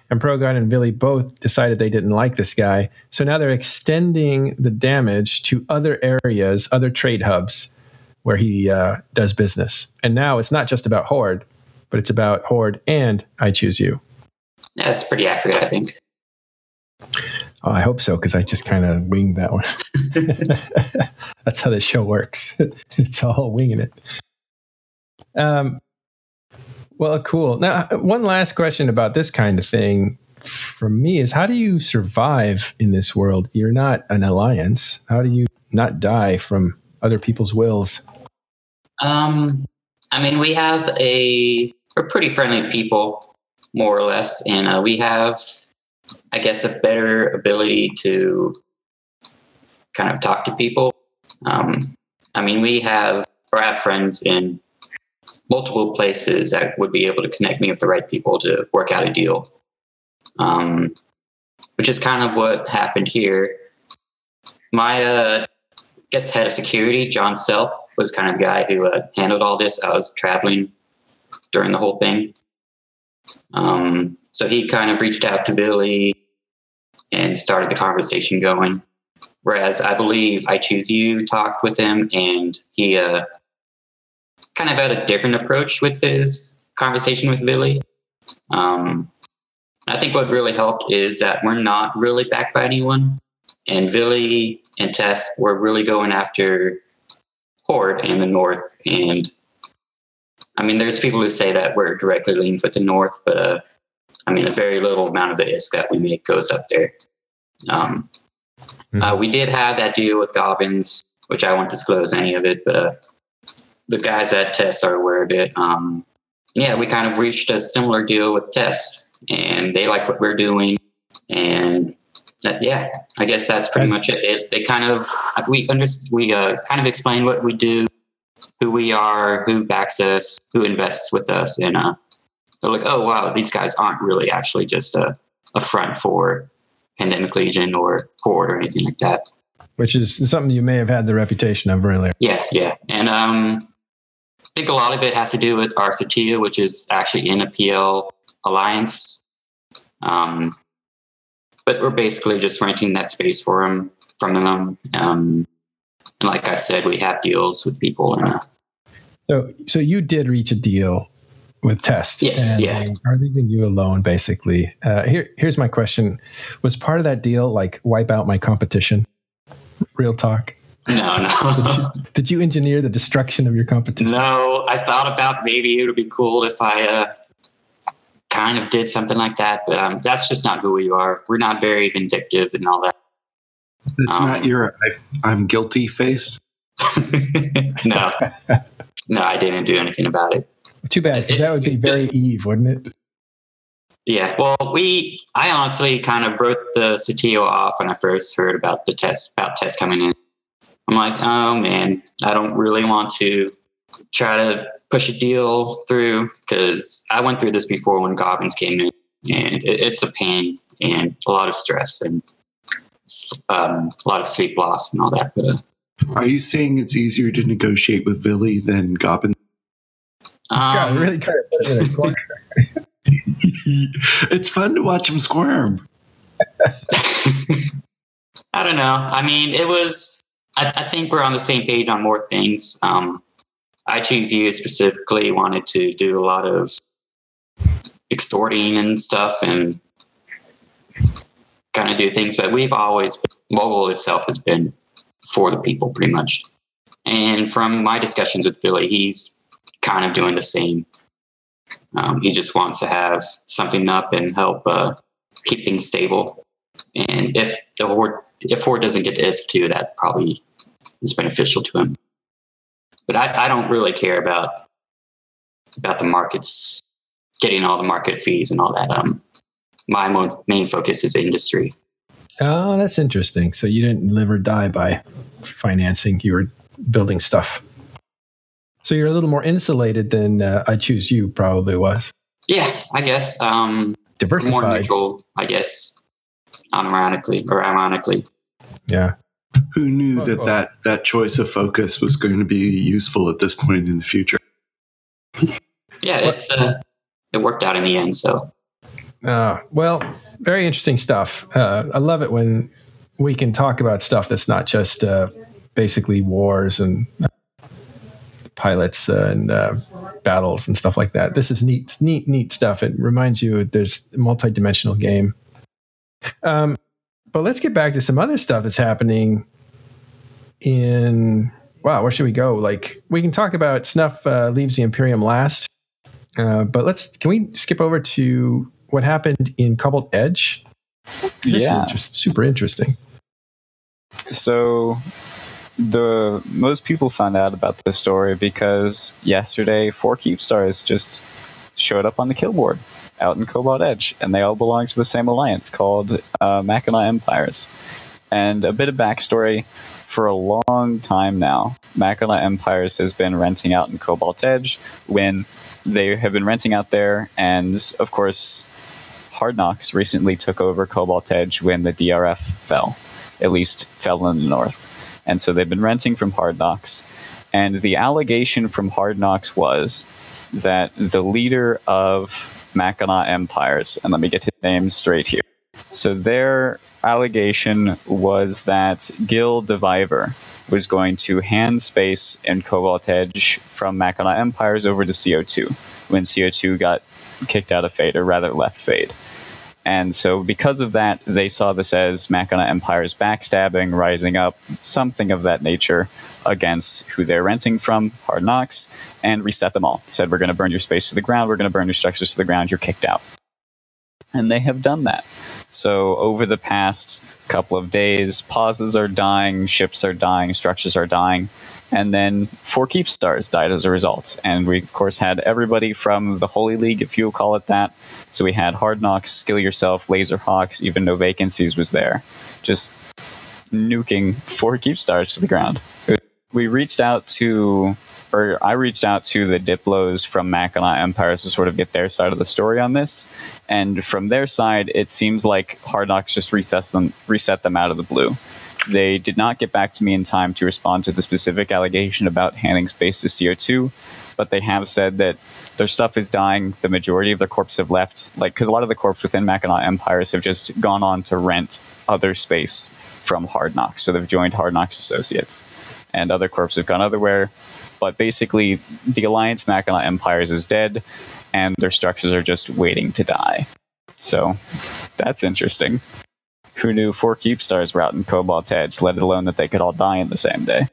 And Progon and Villy both decided they didn't like this guy. So now they're extending the damage to other areas, other trade hubs, where he uh, does business. And now it's not just about Horde, but it's about Horde and I Choose You. That's pretty accurate, I think. Oh, I hope so, because I just kind of winged that one. That's how this show works. It's all winging it. Um. Well, cool. Now, one last question about this kind of thing from me is, how do you survive in this world? You're not an alliance. How do you not die from other people's wills? Um, I mean, we have a, we're pretty friendly people, more or less. And uh, we have, I guess, a better ability to kind of talk to people. Um, I mean, we have, or have friends in multiple places that would be able to connect me with the right people to work out a deal, um, which is kind of what happened here. My, uh, I guess, head of security, John Selp, was kind of the guy who uh, handled all this. I was traveling during the whole thing. Um, so he kind of reached out to Billy and started the conversation going. Whereas I believe I Choose You talked with him, and he uh, kind of had a different approach with his conversation with Billy. Um, I think what really helped is that we're not really backed by anyone. And Billy and Tess were really going after Horde and the North. And I mean, there's people who say that we're directly linked with the North, but uh, I mean, a very little amount of the I S K that we make goes up there. Um, mm-hmm. uh, we did have that deal with Goblins, which I won't disclose any of it, but uh, the guys at Test are aware of it. Um, yeah, we kind of reached a similar deal with Test, and they like what we're doing. And that, yeah, I guess that's pretty much it. it they kind of we under, we uh, kind of explain what we do, who we are, who backs us, who invests with us, and uh, they're like, oh wow, these guys aren't really actually just a, a front for Pandemic Legion or Horde or anything like that. Which is something you may have had the reputation of earlier. Yeah, yeah, and um, I think a lot of it has to do with our Satya, which is actually in a P L alliance. Um. But we're basically just renting that space for them, from them. Um, and like I said, we have deals with people. And, uh, so so you did reach a deal with Test. Yes, and yeah. Are leaving you alone, basically. Uh, here, here's my question. Was part of that deal, like, wipe out my competition? Real talk? No, no. did, you, did you engineer the destruction of your competition? No, I thought about maybe it would be cool if I... Uh, kind of did something like that, but um, that's just not who we are. We're not very vindictive and all that. It's um, not your I've, I'm guilty face. no. No, I didn't do anything about it. Too bad, because that would be very just, EVE, wouldn't it? Yeah, well, we, I honestly kind of wrote the Satio off when I first heard about the test, about test coming in. I'm like, oh man, I don't really want to try to push a deal through, because I went through this before when Goblins came in, and it, it's a pain and a lot of stress and um, a lot of sleep loss and all that. But, uh, are you saying it's easier to negotiate with Billy than Goblins? Um, God, really try to put it in a corner. It's fun to watch him squirm. I don't know. I mean, it was, I, I think we're on the same page on more things. Um, I Choose You specifically wanted to do a lot of extorting and stuff and kind of do things, but we've always, Mogul itself has been for the people pretty much. And from my discussions with Billy, he's kind of doing the same. Um, he just wants to have something up and help uh, keep things stable. And if the Horde, if Horde doesn't get to I S K two, that probably is beneficial to him. But I, I don't really care about about the markets, getting all the market fees and all that. Um, my mo- main focus is industry. Oh, that's interesting. So you didn't live or die by financing. You were building stuff. So you're a little more insulated than uh, I Choose You probably was. Yeah, I guess. Um, Diversified. More neutral, I guess, unironically or ironically. Yeah. Who knew oh, that, oh. that that choice of focus was going to be useful at this point in the future? Yeah, it's, uh, it worked out in the end, so. Uh, well, very interesting stuff. Uh, I love it when we can talk about stuff that's not just uh, basically wars and pilots and uh, battles and stuff like that. This is neat, neat, neat stuff. It reminds you there's a multi-dimensional game. Um. But let's get back to some other stuff that's happening in... Wow, where should we go? Like, we can talk about Snuff uh, leaves the Imperium last, uh, but let's... Can we skip over to what happened in Cobalt Edge? This yeah. is just super interesting. So, the most people found out about this story because yesterday, four Keep Stars just showed up on the kill board out in Cobalt Edge, and they all belong to the same alliance called uh, Mackinac Empires. And a bit of backstory: for a long long time now, Makala Empires has been renting out in Cobalt Edge when they have been renting out there. And of course, Hard Knocks recently took over Cobalt Edge when the D R F fell, at least fell in the north. And so they've been renting from Hard Knocks. And the allegation from Hard Knocks was that the leader of Mackinac Empires, and let me get his name straight here. So their allegation was that Gil DeViver was going to hand space and Cobalt Edge from Mackinac Empires over to C O two when C O two got kicked out of Fade, or rather left Fade. And so because of that, they saw this as Mackinac Empire's backstabbing, rising up, something of that nature, against who they're renting from, Hard Knocks, and reset them all. Said, we're going to burn your space to the ground, we're going to burn your structures to the ground, you're kicked out. And they have done that. So over the past couple of days, pauses are dying, ships are dying, structures are dying, and then four keep stars died as a result. And we, of course, had everybody from the Holy League, if you'll call it that. So we had Hard Knocks, Skill Yourself, Laser Hawks, even No Vacancies was there. Just nuking four keep stars to the ground. We reached out to, or I reached out to the Diplos from Mackinac Empires to sort of get their side of the story on this. And from their side, it seems like Hard Knocks just reset them, reset them out of the blue. They did not get back to me in time to respond to the specific allegation about handing space to C O two, but they have said that their stuff is dying. The majority of their corps have left, like, because a lot of the corps within Mackinac Empires have just gone on to rent other space from Hard Knocks. So they've joined Hard Knocks Associates, and other corps have gone otherwhere. But basically, the Alliance Mackinac Empires is dead, and their structures are just waiting to die. So that's interesting. Who knew four keep stars were out in Cobalt Edge, let alone that they could all die in the same day?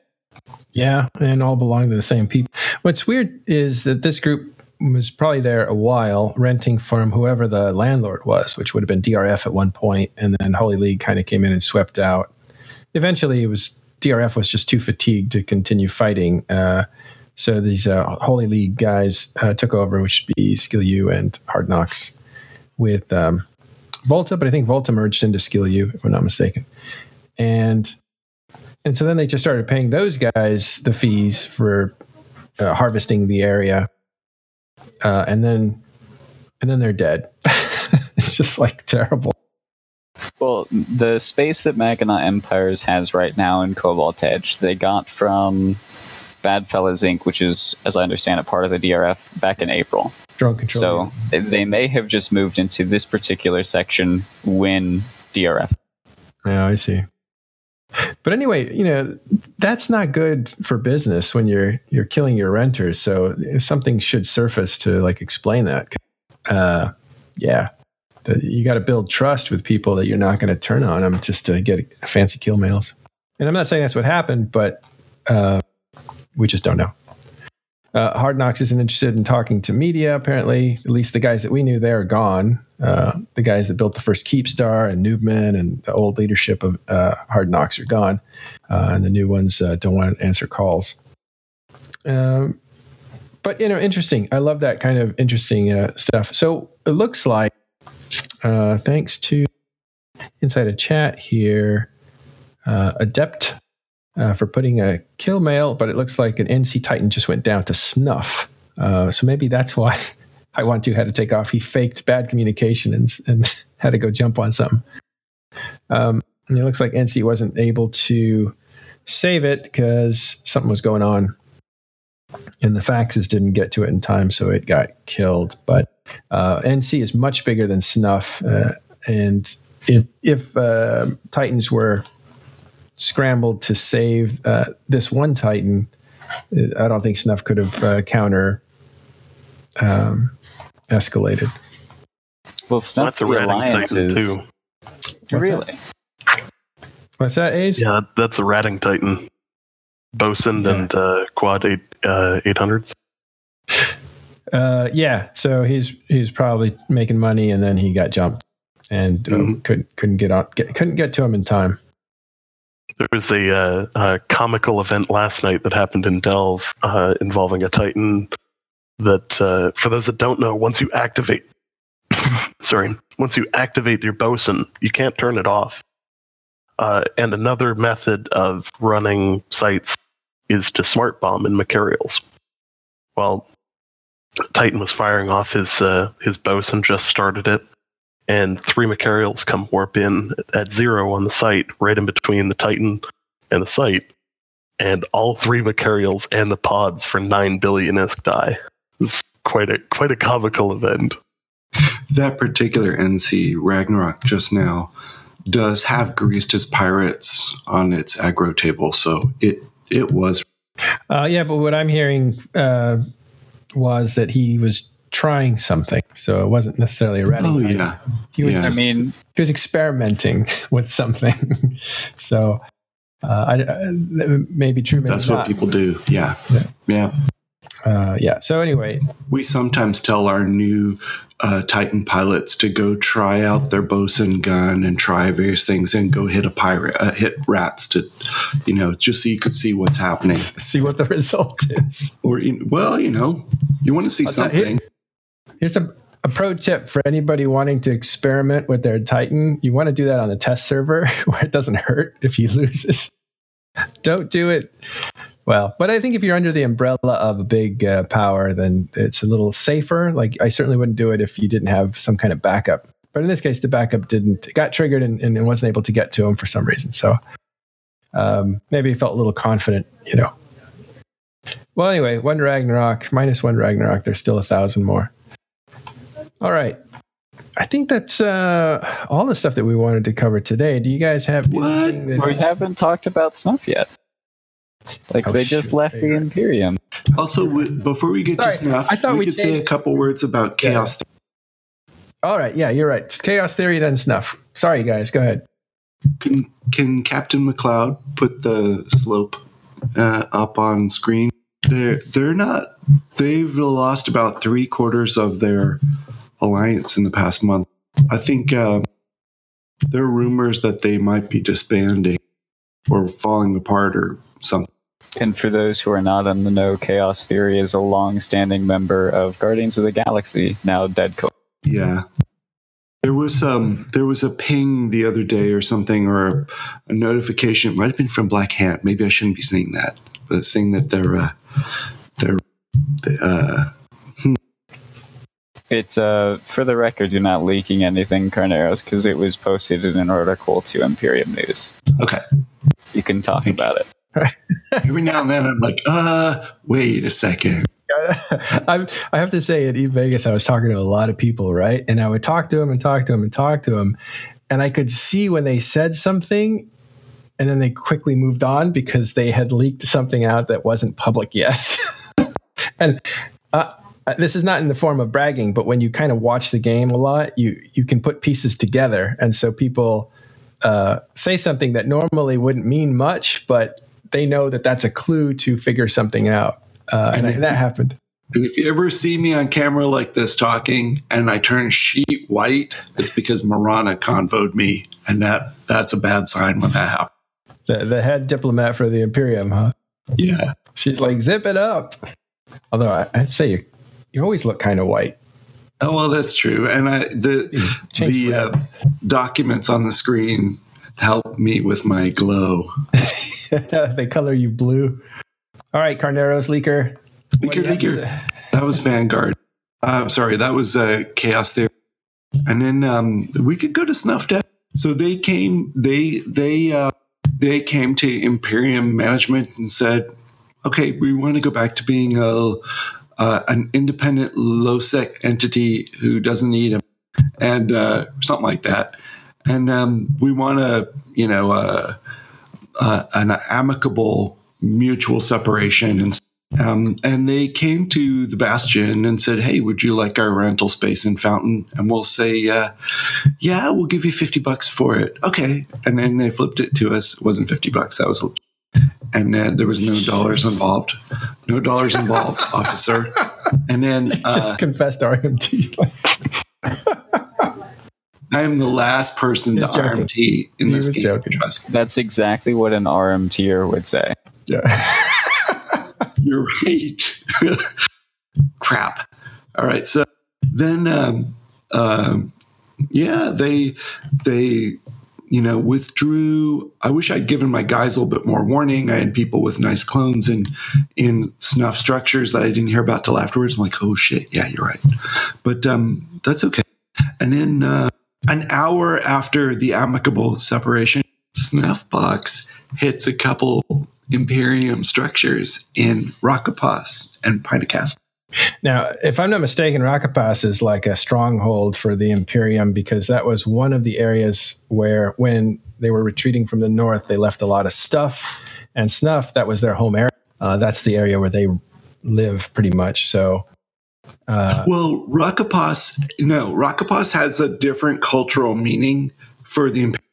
Yeah, and all belong to the same people. What's weird is that this group was probably there a while, renting from whoever the landlord was, which would have been D R F at one point, and then Holy League kind of came in and swept out. Eventually, it was D R F was just too fatigued to continue fighting, uh, so these uh, Holy League guys uh, took over, which would be Skill U and Hard Knocks with um, Volta, but I think Volta merged into Skill U, if I'm not mistaken. And and so then they just started paying those guys the fees for uh, harvesting the area, uh, and then and then they're dead. It's just like terrible. Well, the space that Mackinac Empires has right now in Cobalt Edge, they got from Badfellas Incorporated, which is, as I understand it, part of the D R F back in April. Drone Control. So they may have just moved into this particular section when D R F. Yeah, I see. But anyway, you know, that's not good for business when you're you're killing your renters. So something should surface to like explain that. Uh, yeah. You got to build trust with people that you're not going to turn on them just to get fancy kill mails. And I'm not saying that's what happened, but uh, we just don't know. Uh, Hard Knocks isn't interested in talking to media, apparently. At least the guys that we knew there are gone. Uh, the guys that built the first Keepstar and Noobman and the old leadership of uh, Hard Knocks are gone. Uh, and the new ones uh, don't want to answer calls. Um, but, you know, interesting. I love that kind of interesting uh, stuff. So it looks like Uh, thanks to Inside a Chat here, uh, Adept uh, for putting a kill mail, but it looks like an N C Titan just went down to snuff. Uh, so maybe that's why Haiwantu had to take off. He faked bad communication and, and had to go jump on something. Um, and it looks like N C wasn't able to save it because something was going on. And the faxes didn't get to it in time, so it got killed. But uh, N C is much bigger than Snuff. Uh, and if, if uh, Titans were scrambled to save uh, this one Titan, I don't think Snuff could have uh, counter um, escalated. Well, Snuff, well, the Alliance Titan is... too. What's really? That? What's that, Ace? Yeah, that's the ratting Titan. Bosun yeah. and uh, quad eight uh, eight hundreds. Uh, yeah, so he's he's probably making money, and then he got jumped, and mm-hmm. um, couldn't couldn't get on get, couldn't get to him in time. There was a, uh, a comical event last night that happened in Delve uh, involving a Titan. That uh, for those that don't know, once you activate, sorry, once you activate your Bosun, you can't turn it off. Uh, and another method of running sites is to smart bomb in Macarials. Well, Titan was firing off his uh, his bosun, just started it, and three Macarials come warp in at zero on the site, right in between the Titan and the site, and all three Macarials and the pods for nine billion I S K die. It's quite a quite a comical event. That particular N C, Ragnarok, just now, does have greased his pirates on its aggro table, so it it was. Uh, yeah, but what I'm hearing uh, was that he was trying something, so it wasn't necessarily a ratting. Oh time. yeah, he was. Yeah. Just, I mean, he was experimenting with something. so uh, I, I, maybe true. Maybe that's not. What people do. Yeah, yeah. yeah. Uh, yeah. So anyway, we sometimes tell our new uh, Titan pilots to go try out their bosun gun and try various things, and go hit a pirate, uh, hit rats to, you know, just so you could see what's happening, see what the result is. Or well, you know, you want to see I'll something. Here, here's a, a pro tip for anybody wanting to experiment with their Titan. You want to do that on the test server where it doesn't hurt if he loses. Don't do it. Well, but I think if you're under the umbrella of a big uh, power, then it's a little safer. Like, I certainly wouldn't do it if you didn't have some kind of backup. But in this case, the backup didn't. It got triggered and, and it wasn't able to get to him for some reason. So um, maybe he felt a little confident, you know. Well, anyway, one Ragnarok, minus one Ragnarok. There's still a thousand more. All right. I think that's uh, all the stuff that we wanted to cover today. Do you guys have what? Anything that... We haven't talked about Snuff yet. Like, oh, they just shoot, left the right. Imperium. Also, we, before we get Sorry, to Snuff, I thought we, we could say a couple words about Chaos Theory. All right, yeah, you're right. It's Chaos Theory, then Snuff. Sorry, guys, go ahead. Can, can Captain McCloud put the slope uh, up on screen? They're, they're not... They've lost about three-quarters of their alliance in the past month. I think um, there are rumors that they might be disbanding or falling apart or something. And for those who are not on the know, Chaos Theory is a long-standing member of Guardians of the Galaxy, now Deadco. Yeah, there was um, there was a ping the other day or something, or a, a notification. It might have been from Black Hat. Maybe I shouldn't be saying that, but it's saying that they're uh, they're they, uh. Hmm. It's uh, for the record, you're not leaking anything, Carneros, because it was posted in an article to Imperium News. Okay, you can talk Thank about you. It. Every now and then I'm like, uh, wait a second. I, I have to say, at EVE Vegas, I was talking to a lot of people, right? And I would talk to them and talk to them and talk to them. And I could see when they said something and then they quickly moved on because they had leaked something out that wasn't public yet. And uh, this is not in the form of bragging, but when you kind of watch the game a lot, you, you can put pieces together. And so people uh, say something that normally wouldn't mean much, but they know that that's a clue to figure something out. Uh, and, and, I, and that happened. And if you ever see me on camera like this talking and I turn sheet white, it's because Marana convoed me. And that that's a bad sign when that happens. The, the head diplomat for the Imperium, huh? Yeah. She's like, zip it up. Although I have to say, you, you always look kind of white. Oh, well, that's true. And I the, the uh, documents on the screen help me with my glow. They color you blue. All right, Carneros, Leaker. Leaker, Leaker. That was Vanguard. I'm uh, sorry, that was uh, Chaos Theory. And then um, we could go to Snuffed Out. So they came. They they uh, they came to Imperium management and said, "Okay, we want to go back to being a uh, an independent low-sec entity who doesn't need a and uh, something like that." And um, we want to, you know, uh, uh, an amicable mutual separation. And um, and they came to the Bastion and said, "Hey, would you like our rental space in Fountain?" And we'll say, uh, "Yeah, we'll give you fifty bucks for it." Okay. And then they flipped it to us. It wasn't fifty bucks. That was, and then there was no dollars involved. No dollars involved, officer. And then uh, just confessed R M T. I am the last person to joking. R M T in he this game. Joking. Trust me. That's exactly what an R M T-er would say. Yeah. You're right. Crap. All right. So then, um, um, yeah, they they you know, withdrew. I wish I'd given my guys a little bit more warning. I had people with nice clones in, in snuff structures that I didn't hear about till afterwards. I'm like, oh shit, yeah, you're right. But um, that's okay. And then uh, an hour after the amicable separation, Snuffbox hits a couple Imperium structures in Rakapas and Pinacast. Now, if I'm not mistaken, Rakapas is like a stronghold for the Imperium, because that was one of the areas where, when they were retreating from the north, they left a lot of stuff and snuff. That was their home area. Uh, that's the area where they live pretty much. So, uh, well, Rakapas, no, Rakapas has a different cultural meaning for the Imperium.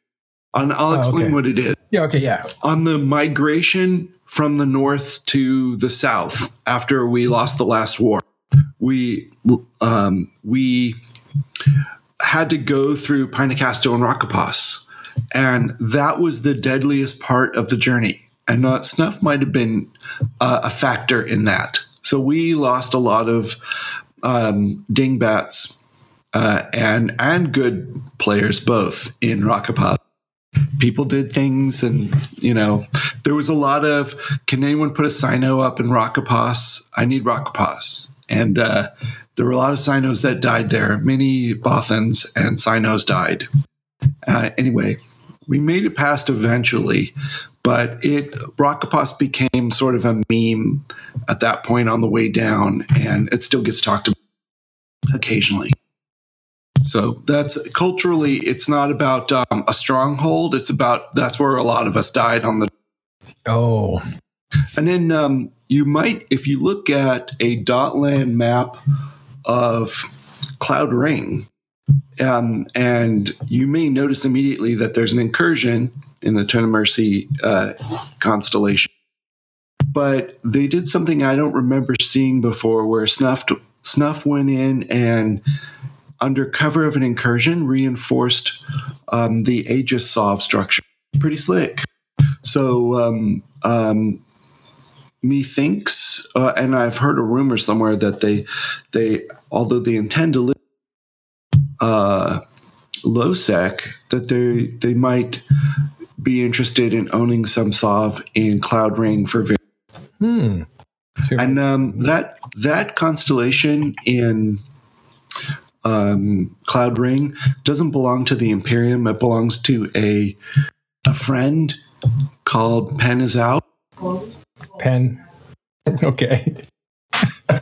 And I'll explain oh, okay. what it is. Yeah, okay, yeah. On the migration from the north to the south after we lost the last war, we um, we had to go through Pinecasto and Rakapas, and that was the deadliest part of the journey. And uh, snuff might have been uh, a factor in that. So we lost a lot of um, dingbats uh, and and good players both in Rakapas. People did things, and, you know, there was a lot of, can anyone put a Sino up in Rakapas? I need Rakapas. And uh, there were a lot of Sinos that died there. Many Bothans and Sinos died. Uh, anyway, we made it past eventually, but it Rakapas became sort of a meme at that point on the way down, and it still gets talked about occasionally. So that's culturally, it's not about um, a stronghold. It's about, that's where a lot of us died on the. Oh. And then um, you might, if you look at a dotland map of Cloud Ring, um, and you may notice immediately that there's an incursion in the Tone of Mercy uh, constellation. But they did something I don't remember seeing before, where Snuff, Snuff went in and, under cover of an incursion, reinforced um, the Aegis-Sov structure. Pretty slick. So, um, um, methinks, uh, and I've heard a rumor somewhere that they, they, although they intend to live uh, Losec, that they they might be interested in owning some Sov in Cloud Ring for. Very- hmm. Sure. And um, that that constellation in. Um, Cloud Ring doesn't belong to the Imperium. It belongs to a a friend called Pen Is Out. Pen. Okay. uh,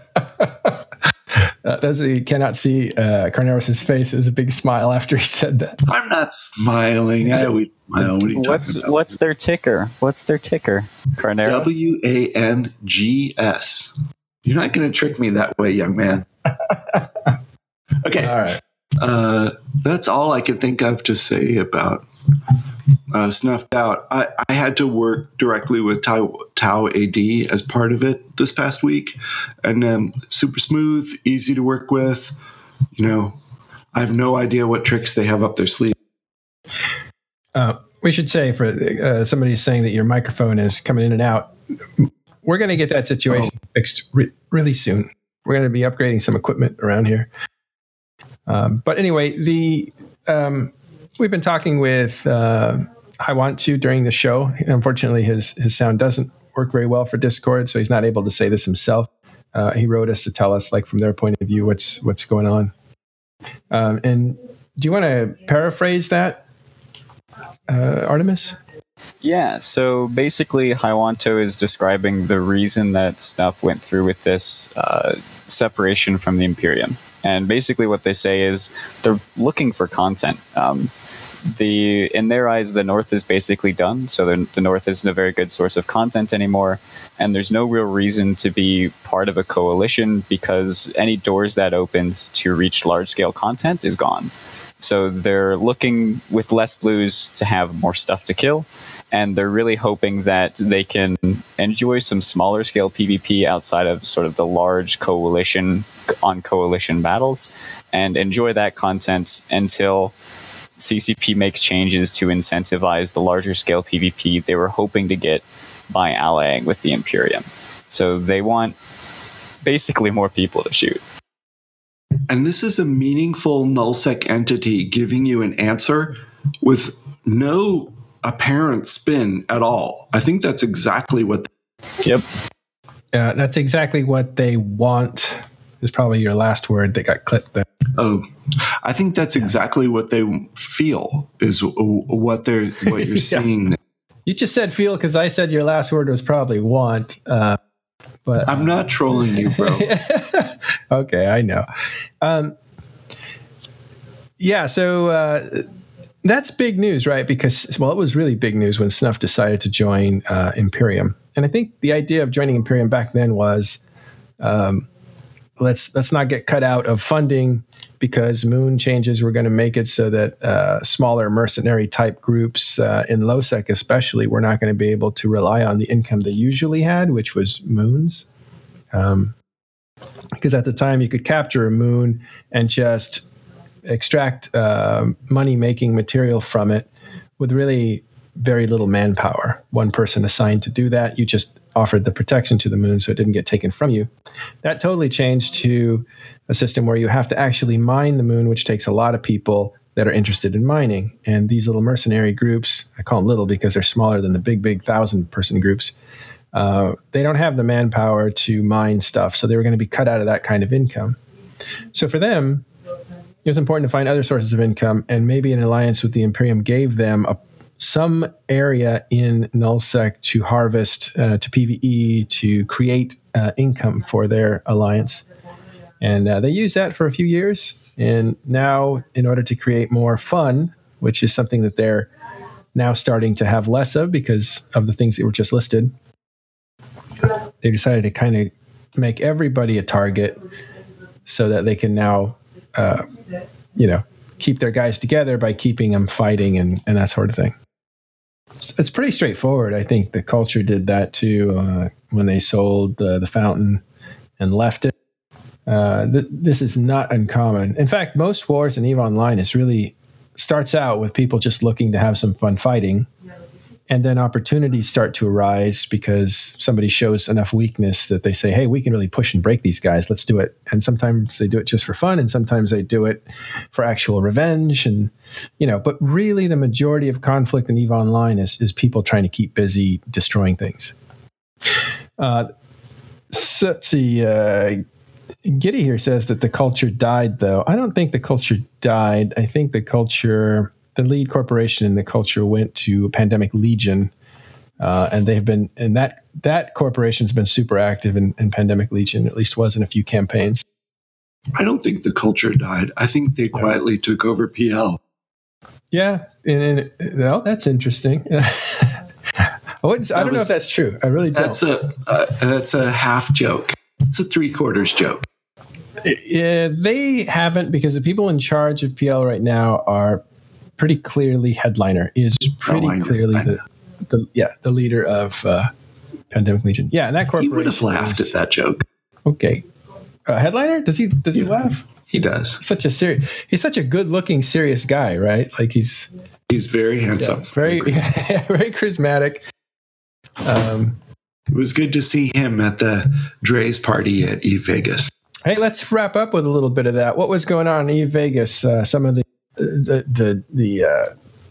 those of you who cannot see uh, Carneros' face, it was a big smile after he said that. I'm not smiling. I always smile. What are you what's talking about? What's their ticker? What's their ticker, Carneros? W A N G S. You're not going to trick me that way, young man. Okay, all right. Uh, that's all I can think of to say about uh, Snuffed Out. I, I had to work directly with Tau, Tau A D as part of it this past week, and um, super smooth, easy to work with. You know, I have no idea what tricks they have up their sleeve. Uh, we should say, for uh, somebody saying that your microphone is coming in and out, we're going to get that situation oh. fixed re- really soon. We're going to be upgrading some equipment around here. Um, but anyway, the um, we've been talking with uh, Haiwantu during the show. Unfortunately, his his sound doesn't work very well for Discord, so he's not able to say this himself. Uh, he wrote us to tell us, like, from their point of view, what's what's going on. Um, and do you want to paraphrase that, uh, Artemis? Yeah. So basically, Haiwantu is describing the reason that Snuff went through with this uh, separation from the Imperium. And basically what they say is they're looking for content. Um, the in their eyes, the North is basically done. So the, the North isn't a very good source of content anymore. And there's no real reason to be part of a coalition, because any doors that opens to reach large-scale content is gone. So they're looking with less blues to have more stuff to kill. And they're really hoping that they can enjoy some smaller scale PvP outside of sort of the large coalition on coalition battles, and enjoy that content until C C P makes changes to incentivize the larger scale PvP they were hoping to get by allying with the Imperium. So they want basically more people to shoot. And this is a meaningful nullsec entity giving you an answer with no apparent spin at all. I think that's exactly what. They- yep. Yeah, that's exactly what they want. Is probably your last word that got clipped there. Oh, I think that's exactly what they feel is what they're what you're yeah. seeing. There. You just said feel because I said your last word was probably want. Uh, but I'm not trolling you, bro. Okay, I know. Um, yeah, so uh, that's big news, right? Because, well, it was really big news when Snuff decided to join uh, Imperium. And I think the idea of joining Imperium back then was um, let's let's not get cut out of funding because Moon changes were going to make it so that uh, smaller mercenary type groups uh, in LowSec especially were not going to be able to rely on the income they usually had, which was Moons. Um, because at the time you could capture a Moon and just extract uh, money-making material from it with really very little manpower. One person assigned to do that. You just offered the protection to the Moon so it didn't get taken from you. That totally changed to a system where you have to actually mine the Moon, which takes a lot of people that are interested in mining. And these little mercenary groups, I call them little because they're smaller than the big, big thousand-person groups, uh, they don't have the manpower to mine stuff. So they were going to be cut out of that kind of income. So for them, it was important to find other sources of income, and maybe an alliance with the Imperium gave them a, some area in NullSec to harvest, uh, to PvE, to create uh, income for their alliance. And uh, they used that for a few years. And now, in order to create more fun, which is something that they're now starting to have less of because of the things that were just listed, they decided to kind of make everybody a target so that they can now... Uh, you know, keep their guys together by keeping them fighting and, and that sort of thing. It's, it's pretty straightforward. I think the culture did that too uh, when they sold uh, the Fountain and left it. Uh, th- this is not uncommon. In fact, most wars in EVE Online is really starts out with people just looking to have some fun fighting, and then opportunities start to arise because somebody shows enough weakness that they say, hey, we can really push and break these guys. Let's do it. And sometimes they do it just for fun, and sometimes they do it for actual revenge. And, you know, but really the majority of conflict in EVE Online is, is people trying to keep busy destroying things. Uh, so, let's see. Uh, Giddy here says that the culture died, though. I don't think the culture died. I think the culture... The lead corporation in the culture went to Pandemic Legion, uh, and they've been, and that that corporation's been super active in, in Pandemic Legion, at least was in a few campaigns. I don't think the culture died. I think they quietly took over P L. Yeah, and, and well, that's interesting. I, wouldn't, that I don't was, know if that's true. I really don't. That's a uh, that's a half joke. It's a three quarters joke. Yeah, they haven't, because the people in charge of P L right now are. Pretty clearly, headliner is pretty headliner. clearly the, the yeah the leader of uh, Pandemic Legion. Yeah, and that corporation. He would have laughed is, at that joke. Okay, uh, headliner does he does yeah, he laugh? He does. Such a serious. He's such a good-looking, serious guy, right? Like he's he's very handsome, yeah, very yeah, very charismatic. Um, it was good to see him at the Dre's party at EVE Vegas. Hey, let's wrap up with a little bit of that. What was going on in EVE Vegas? Uh, some of the The the, the uh,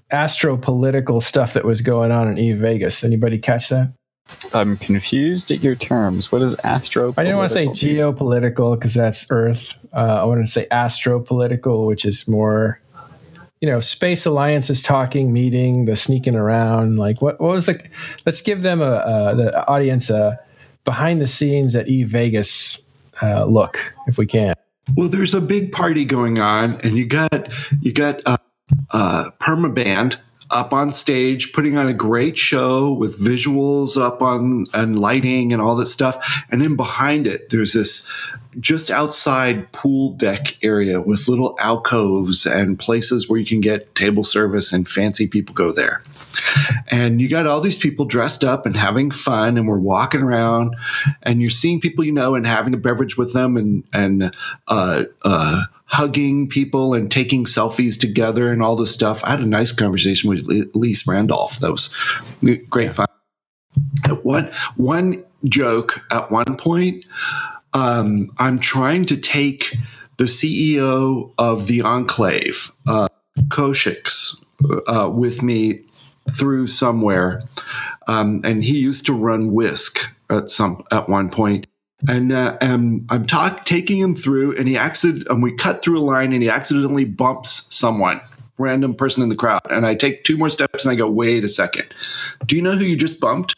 astro-political stuff that was going on in EVE Vegas. Anybody catch that? I'm confused at your terms. What is astro? I didn't want to say geopolitical because that's Earth. Uh, I wanted to say astro-political, which is more, you know, space alliances talking, meeting, the sneaking around. Like what? What was the? Let's give them a, a the audience a behind the scenes at EVE Vegas uh, look if we can. Well, there's a big party going on, and you got you got uh, uh, Permaband up on stage, putting on a great show with visuals up on and lighting and all that stuff. And then behind it, there's this just outside pool deck area with little alcoves and places where you can get table service, and fancy people go there. And you got all these people dressed up and having fun, and we're walking around, and you're seeing people you know and having a beverage with them, and and uh, uh, hugging people and taking selfies together and all this stuff. I had a nice conversation with Elise Randolph. That was great yeah. fun. At one one joke at one point, um, I'm trying to take the C E O of the Enclave. Uh, Koshix uh, with me through somewhere, um, and he used to run Whisk at some at one point. And, uh, and I'm talk, taking him through, and he accident, and we cut through a line, and he accidentally bumps someone, random person in the crowd. And I take two more steps, and I go, wait a second. Do you know who you just bumped?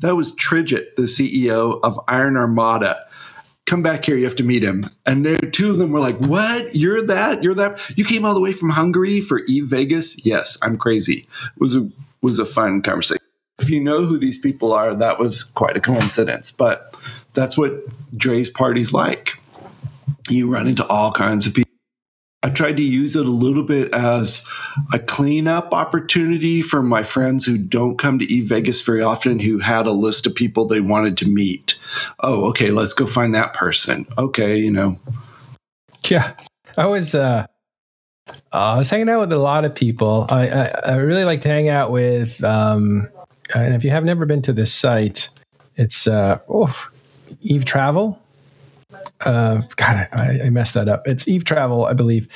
That was Tridget, the C E O of Iron Armada. Come back here. You have to meet him. And there, two of them were like, what? You're that? You're that? You came all the way from Hungary for EVE Vegas? Yes, I'm crazy. It was a, was a fun conversation. If you know who these people are, that was quite a coincidence. But that's what Dre's party's like. You run into all kinds of people. I tried to use it a little bit as a cleanup opportunity for my friends who don't come to EVE Vegas very often, who had a list of people they wanted to meet. Oh, okay, let's go find that person. Okay, you know. Yeah, I was uh, I was hanging out with a lot of people. I I, I really like to hang out with. Um, and if you have never been to this site, it's uh, oh, EVE Travel. Uh, God, I, I messed that up. It's EVE Travel, I believe,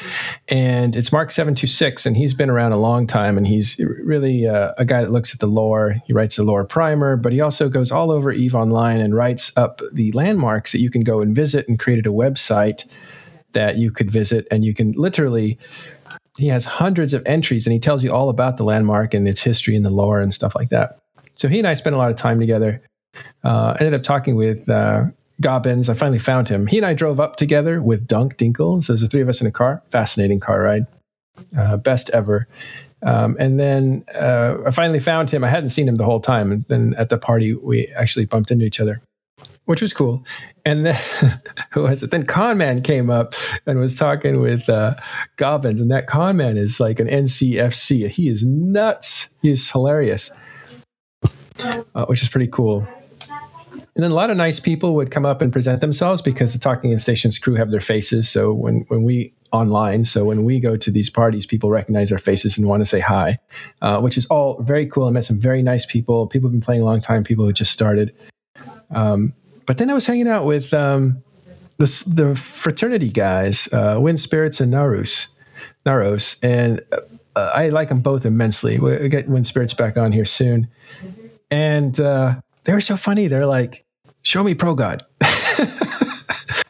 and it's Mark seven two six, and he's been around a long time, and he's really uh, a guy that looks at the lore. He writes the lore primer, but he also goes all over EVE Online and writes up the landmarks that you can go and visit, and created a website that you could visit, and you can literally, he has hundreds of entries, and he tells you all about the landmark and its history and the lore and stuff like that. So he and I spent a lot of time together. Uh, I ended up talking with uh, Gobbins. I finally found him. He and I drove up together with Dunk Dinkle. So there's the three of us in a car. Fascinating car ride. Uh, best ever. Um, and then uh, I finally found him. I hadn't seen him the whole time. And then at the party, we actually bumped into each other, which was cool. And then, who was it? Then Conman came up and was talking with uh, Gobbins. And that Conman is like an N C F C. He is nuts. He is hilarious, uh, which is pretty cool. And then a lot of nice people would come up and present themselves, because the Talking and Stations crew have their faces. So when, when we online, so when we go to these parties, people recognize our faces and want to say hi, uh, which is all very cool. I met some very nice people. People have been playing a long time. People who just started. Um, but then I was hanging out with um, the, the fraternity guys, uh, Wind Spirits and Narus, Naros. And uh, I like them both immensely. We'll get Wind Spirits back on here soon. And uh, they were so funny. They're like, show me Progod.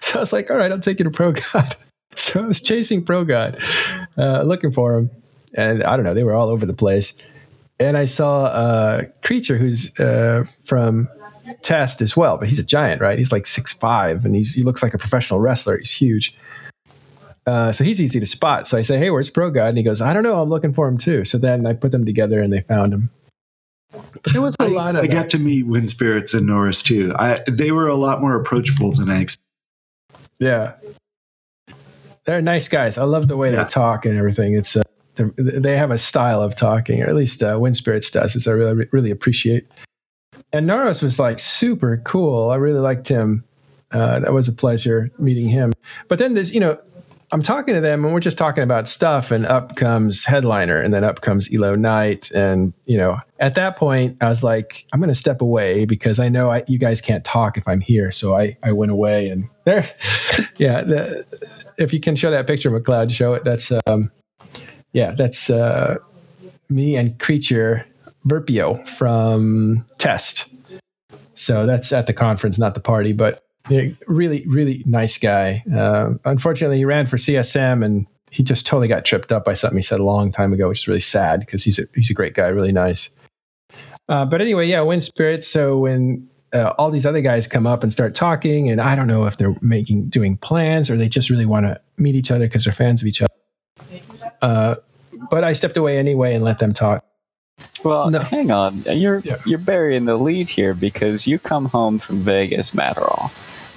So I was like, all right, I'll take you to Progod. So I was chasing Progod, uh, looking for him. And I don't know, they were all over the place. And I saw a creature who's uh, from TEST as well, but he's a giant, right? He's like six five, and he's, he looks like a professional wrestler. He's huge. Uh, so he's easy to spot. So I say, hey, where's Progod? And he goes, I don't know, I'm looking for him too. So then I put them together and they found him. But there was a I, lot of I got to meet Wind Spirits and Norris too. I they were a lot more approachable than I expected. Yeah, they're nice guys. I love the way yeah. they talk and everything. It's uh, they have a style of talking, or at least uh, Wind Spirits does. It's I really really appreciate. And Norris was like super cool. I really liked him. Uh, that was a pleasure meeting him. But then there's you know. I'm talking to them, and we're just talking about stuff, and up comes Headliner, and then up comes Elo Knight. And, you know, at that point, I was like, I'm going to step away, because I know I, you guys can't talk if I'm here. So I, I went away, and there, yeah. The, if you can show that picture, McLeod, show it. That's, um, yeah, that's uh, me and Creature Verpio from TEST. So that's at the conference, not the party, but yeah, really, really nice guy. Uh, unfortunately, he ran for C S M, and he just totally got tripped up by something he said a long time ago, which is really sad, because he's a, he's a great guy, really nice. Uh, but anyway, yeah, Wind Spirits. So when uh, all these other guys come up and start talking, and I don't know if they're making doing plans, or they just really want to meet each other because they're fans of each other. Uh, but I stepped away anyway and let them talk. Well, no. hang on. You're yeah. you're burying the lead here, because you come home from Vegas, Madderall.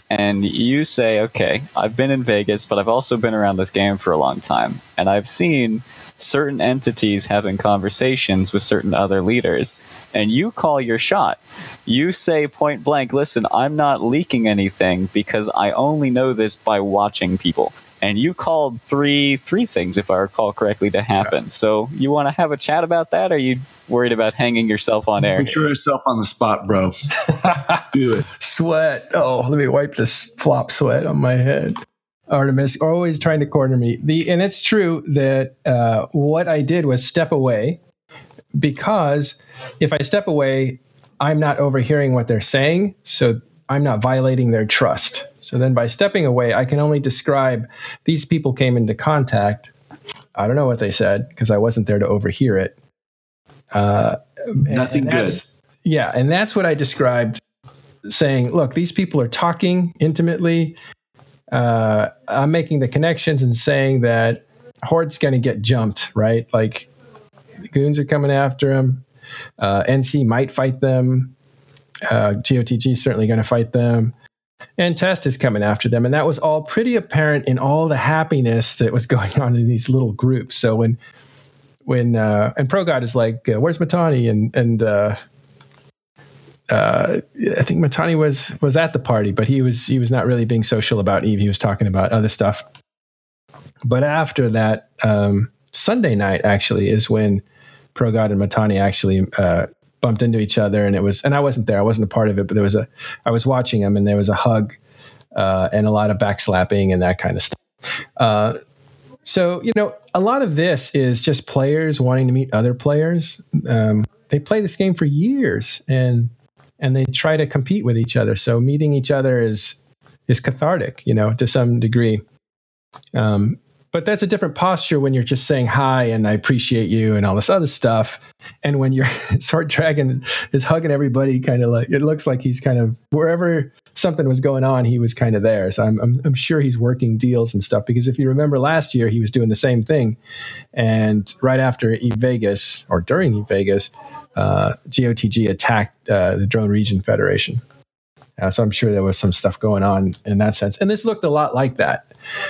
And you say, okay, I've been in Vegas, but I've also been around this game for a long time. And I've seen certain entities having conversations with certain other leaders. And you call your shot. You say point blank, listen, I'm not leaking anything, because I only know this by watching people. And you called three three things, if I recall correctly, to happen. Yeah. So you want to have a chat about that, or are you worried about hanging yourself on air? Put yourself on the spot, bro. Do it. Sweat. Oh, let me wipe this flop sweat on my head. Artemis always trying to corner me. The and it's true that uh, what I did was step away, because if I step away, I'm not overhearing what they're saying, so I'm not violating their trust. So then by stepping away, I can only describe these people came into contact. I don't know what they said because I wasn't there to overhear it. Uh, Nothing and, and good. Yeah, and that's what I described, saying, look, these people are talking intimately. Uh, I'm making the connections and saying that Horde's going to get jumped, right? Like, the goons are coming after him. Uh, N C might fight them. Uh, G O T G is certainly going to fight them. And TEST is coming after them. And that was all pretty apparent in all the happiness that was going on in these little groups. So when, when uh, and Progod is like, uh, where's Matani? And, and uh, uh, I think Matani was, was at the party, but he was, he was not really being social about EVE. He was talking about other stuff. But after that, um, Sunday night actually is when Progod and Matani actually uh, bumped into each other, and it was, and I wasn't there, I wasn't a part of it, but there was a, I was watching them, and there was a hug uh, and a lot of backslapping and that kind of stuff. Uh, so, you know, a lot of this is just players wanting to meet other players. Um, they play this game for years, and and they try to compete with each other. So meeting each other is is cathartic, you know, to some degree. Um, But that's a different posture when you're just saying hi and I appreciate you and all this other stuff. And when your Sword Dragon is hugging everybody, kind of like, it looks like he's kind of, wherever something was going on, he was kind of there. So I'm, I'm I'm sure he's working deals and stuff, because if you remember last year, he was doing the same thing. And right after EVE Vegas, or during EVE Vegas, uh, G O T G attacked uh, the Drone Region Federation. Uh, so I'm sure there was some stuff going on in that sense. And this looked a lot like that.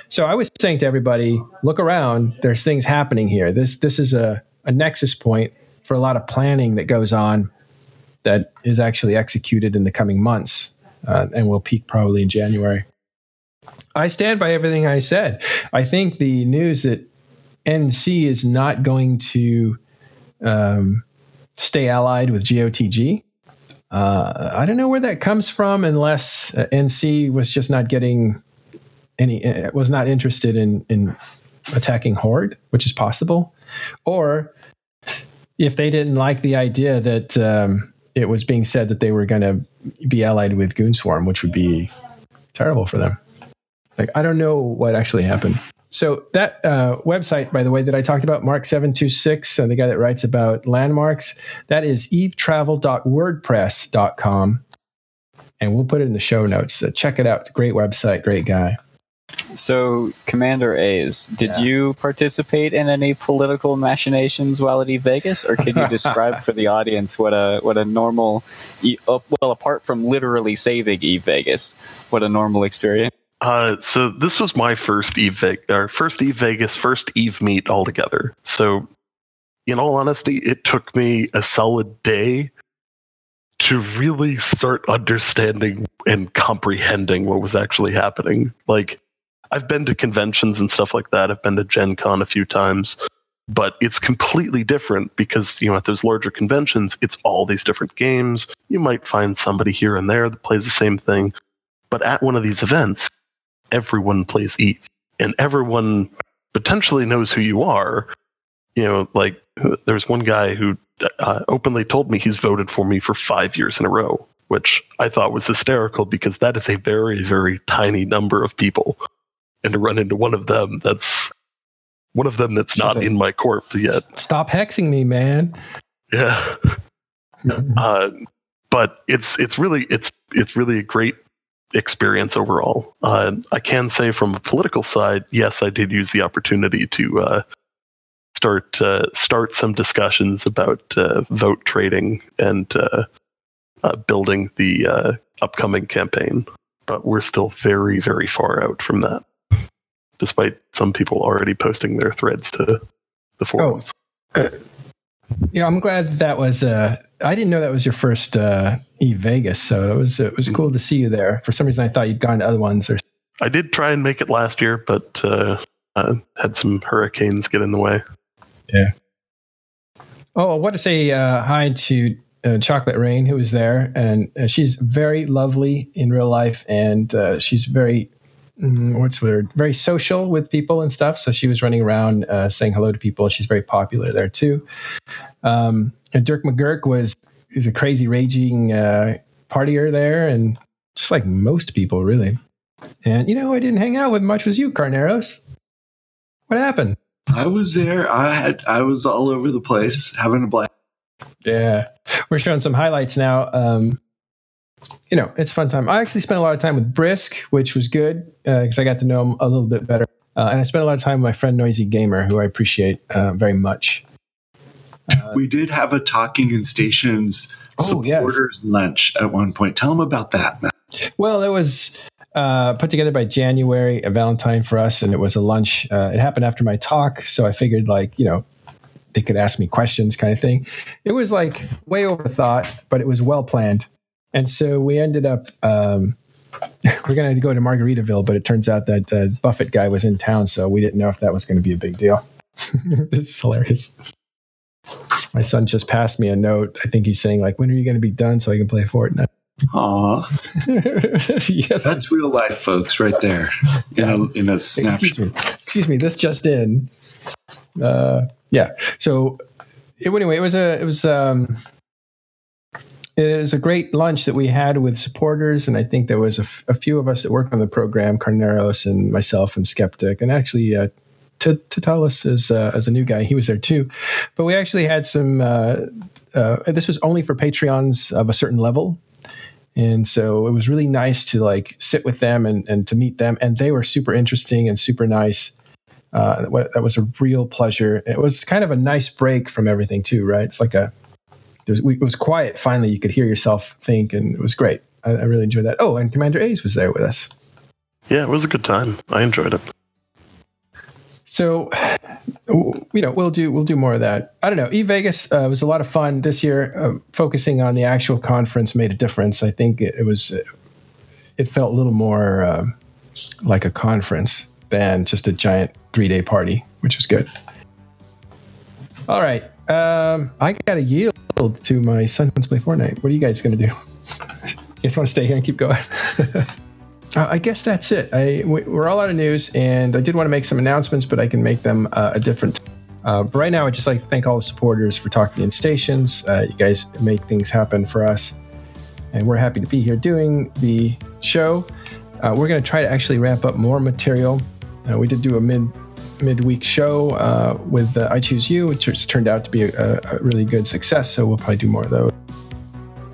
So I was saying to everybody, look around, there's things happening here. This this is a, a nexus point for a lot of planning that goes on that is actually executed in the coming months, uh, and will peak probably in January. I stand by everything I said. I think the news that N C is not going to um, stay allied with G O T G, Uh, I don't know where that comes from, unless uh, N C was just not getting any, uh, was not interested in, in attacking Horde, which is possible. Or if they didn't like the idea that um, it was being said that they were going to be allied with Goonswarm, which would be terrible for them. Like, I don't know what actually happened. So that uh, website, by the way, that I talked about, Mark seven two six, uh, the guy that writes about landmarks, that is evetravel dot wordpress dot com. And we'll put it in the show notes. So check it out. Great website. Great guy. So, Commander Ace, did yeah. you participate in any political machinations while at EVE Vegas, or can you describe for the audience what a what a normal, well, apart from literally saving EVE Vegas, what a normal experience? Uh, so this was my first EVE Vegas, our first EVE Vegas, first EVE meet altogether. So, in all honesty, it took me a solid day to really start understanding and comprehending what was actually happening. Like, I've been to conventions and stuff like that. I've been to Gen Con a few times, but it's completely different because, you know, at those larger conventions, it's all these different games. You might find somebody here and there that plays the same thing, but at one of these events, everyone plays EVE, and everyone potentially knows who you are. You know, like, there's one guy who uh, openly told me he's voted for me for five years in a row, which I thought was hysterical because that is a very, very tiny number of people. And to run into one of them, that's one of them that's She's not like, in my corp yet. Stop hexing me, man. Yeah. uh, but it's, it's really, it's, it's really a great experience overall. Uh, I can say from a political side, yes, I did use the opportunity to uh, start uh, start some discussions about uh, vote trading and uh, uh, building the uh, upcoming campaign. But we're still very, very far out from that, despite some people already posting their threads to the forums. Oh. Uh, yeah, I'm glad that was. Uh, I didn't know that was your first uh, EVE Vegas, so it was it was cool to see you there. For some reason, I thought you'd gone to other ones. Or I did try and make it last year, but uh, uh, had some hurricanes get in the way. Yeah. Oh, I want to say uh, hi to uh, Chocolate Rain, who was there, and uh, she's very lovely in real life, and uh, she's very what's weird, very social with people and stuff. So she was running around uh, saying hello to people. She's very popular there too. Um, and Dirk McGurk was was a crazy, raging uh, partier there, and just like most people, really. And, you know, I didn't hang out with much was you, Carneros. What happened? I was there. I had I was all over the place having a blast. Yeah. We're showing some highlights now. Um, you know, it's a fun time. I actually spent a lot of time with Brisk, which was good because uh, I got to know him a little bit better. Uh, and I spent a lot of time with my friend Noisy Gamer, who I appreciate uh, very much. Uh, we did have a Talking in Stations oh, supporters yeah. lunch at one point. Tell them about that, Matt. Well, it was... Uh, put together by January, a Valentine for us, and it was a lunch. Uh, it happened after my talk, so I figured, like, you know, they could ask me questions kind of thing. It was, like, way overthought, but it was well-planned. And so we ended up, um, we're going to go to Margaritaville, but it turns out that the uh, Buffett guy was in town, so we didn't know if that was going to be a big deal. This is hilarious. My son just passed me a note. I think he's saying, like, when are you going to be done so I can play Fortnite? Aw. Yes. That's real life, folks, right there. In yeah. a in a snapshot. Excuse me. Excuse me, this just in. Uh, yeah. So it, anyway, it was a it was um it was a great lunch that we had with supporters, and I think there was a, f- a few of us that worked on the program, Carneros and myself and Skeptic, and actually uh Totalis is uh, as a new guy, he was there too. But we actually had some uh, uh, this was only for Patreons of a certain level. And so it was really nice to like sit with them and, and to meet them. And they were super interesting and super nice. Uh, that was a real pleasure. It was kind of a nice break from everything too, right? It's like a, it was, it was quiet. Finally, you could hear yourself think, and it was great. I, I really enjoyed that. Oh, and Commander Ace was there with us. Yeah, it was a good time. I enjoyed it. So, you know, we'll do we'll do more of that. I don't know. EVE Vegas uh, was a lot of fun this year. Uh, focusing on the actual conference made a difference. I think it, it was it felt a little more uh, like a conference than just a giant three day party, which was good. All right, um, I gotta yield to my son who's play Fortnite. What are you guys gonna do? You guys want to stay here and keep going? I guess that's it. I, we're all out of news, and I did want to make some announcements, but I can make them uh, a different time. Uh, but right now, I'd just like to thank all the supporters for Talking in Stations. Uh, you guys make things happen for us, and we're happy to be here doing the show. Uh, we're going to try to actually ramp up more material. Uh, we did do a mid, mid-week show uh, with uh, I Choose You, which has turned out to be a, a really good success, so we'll probably do more of those.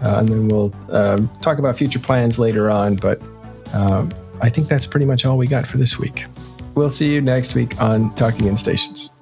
Uh, and then we'll um, talk about future plans later on, but Um, I think that's pretty much all we got for this week. We'll see you next week on Talking in Stations.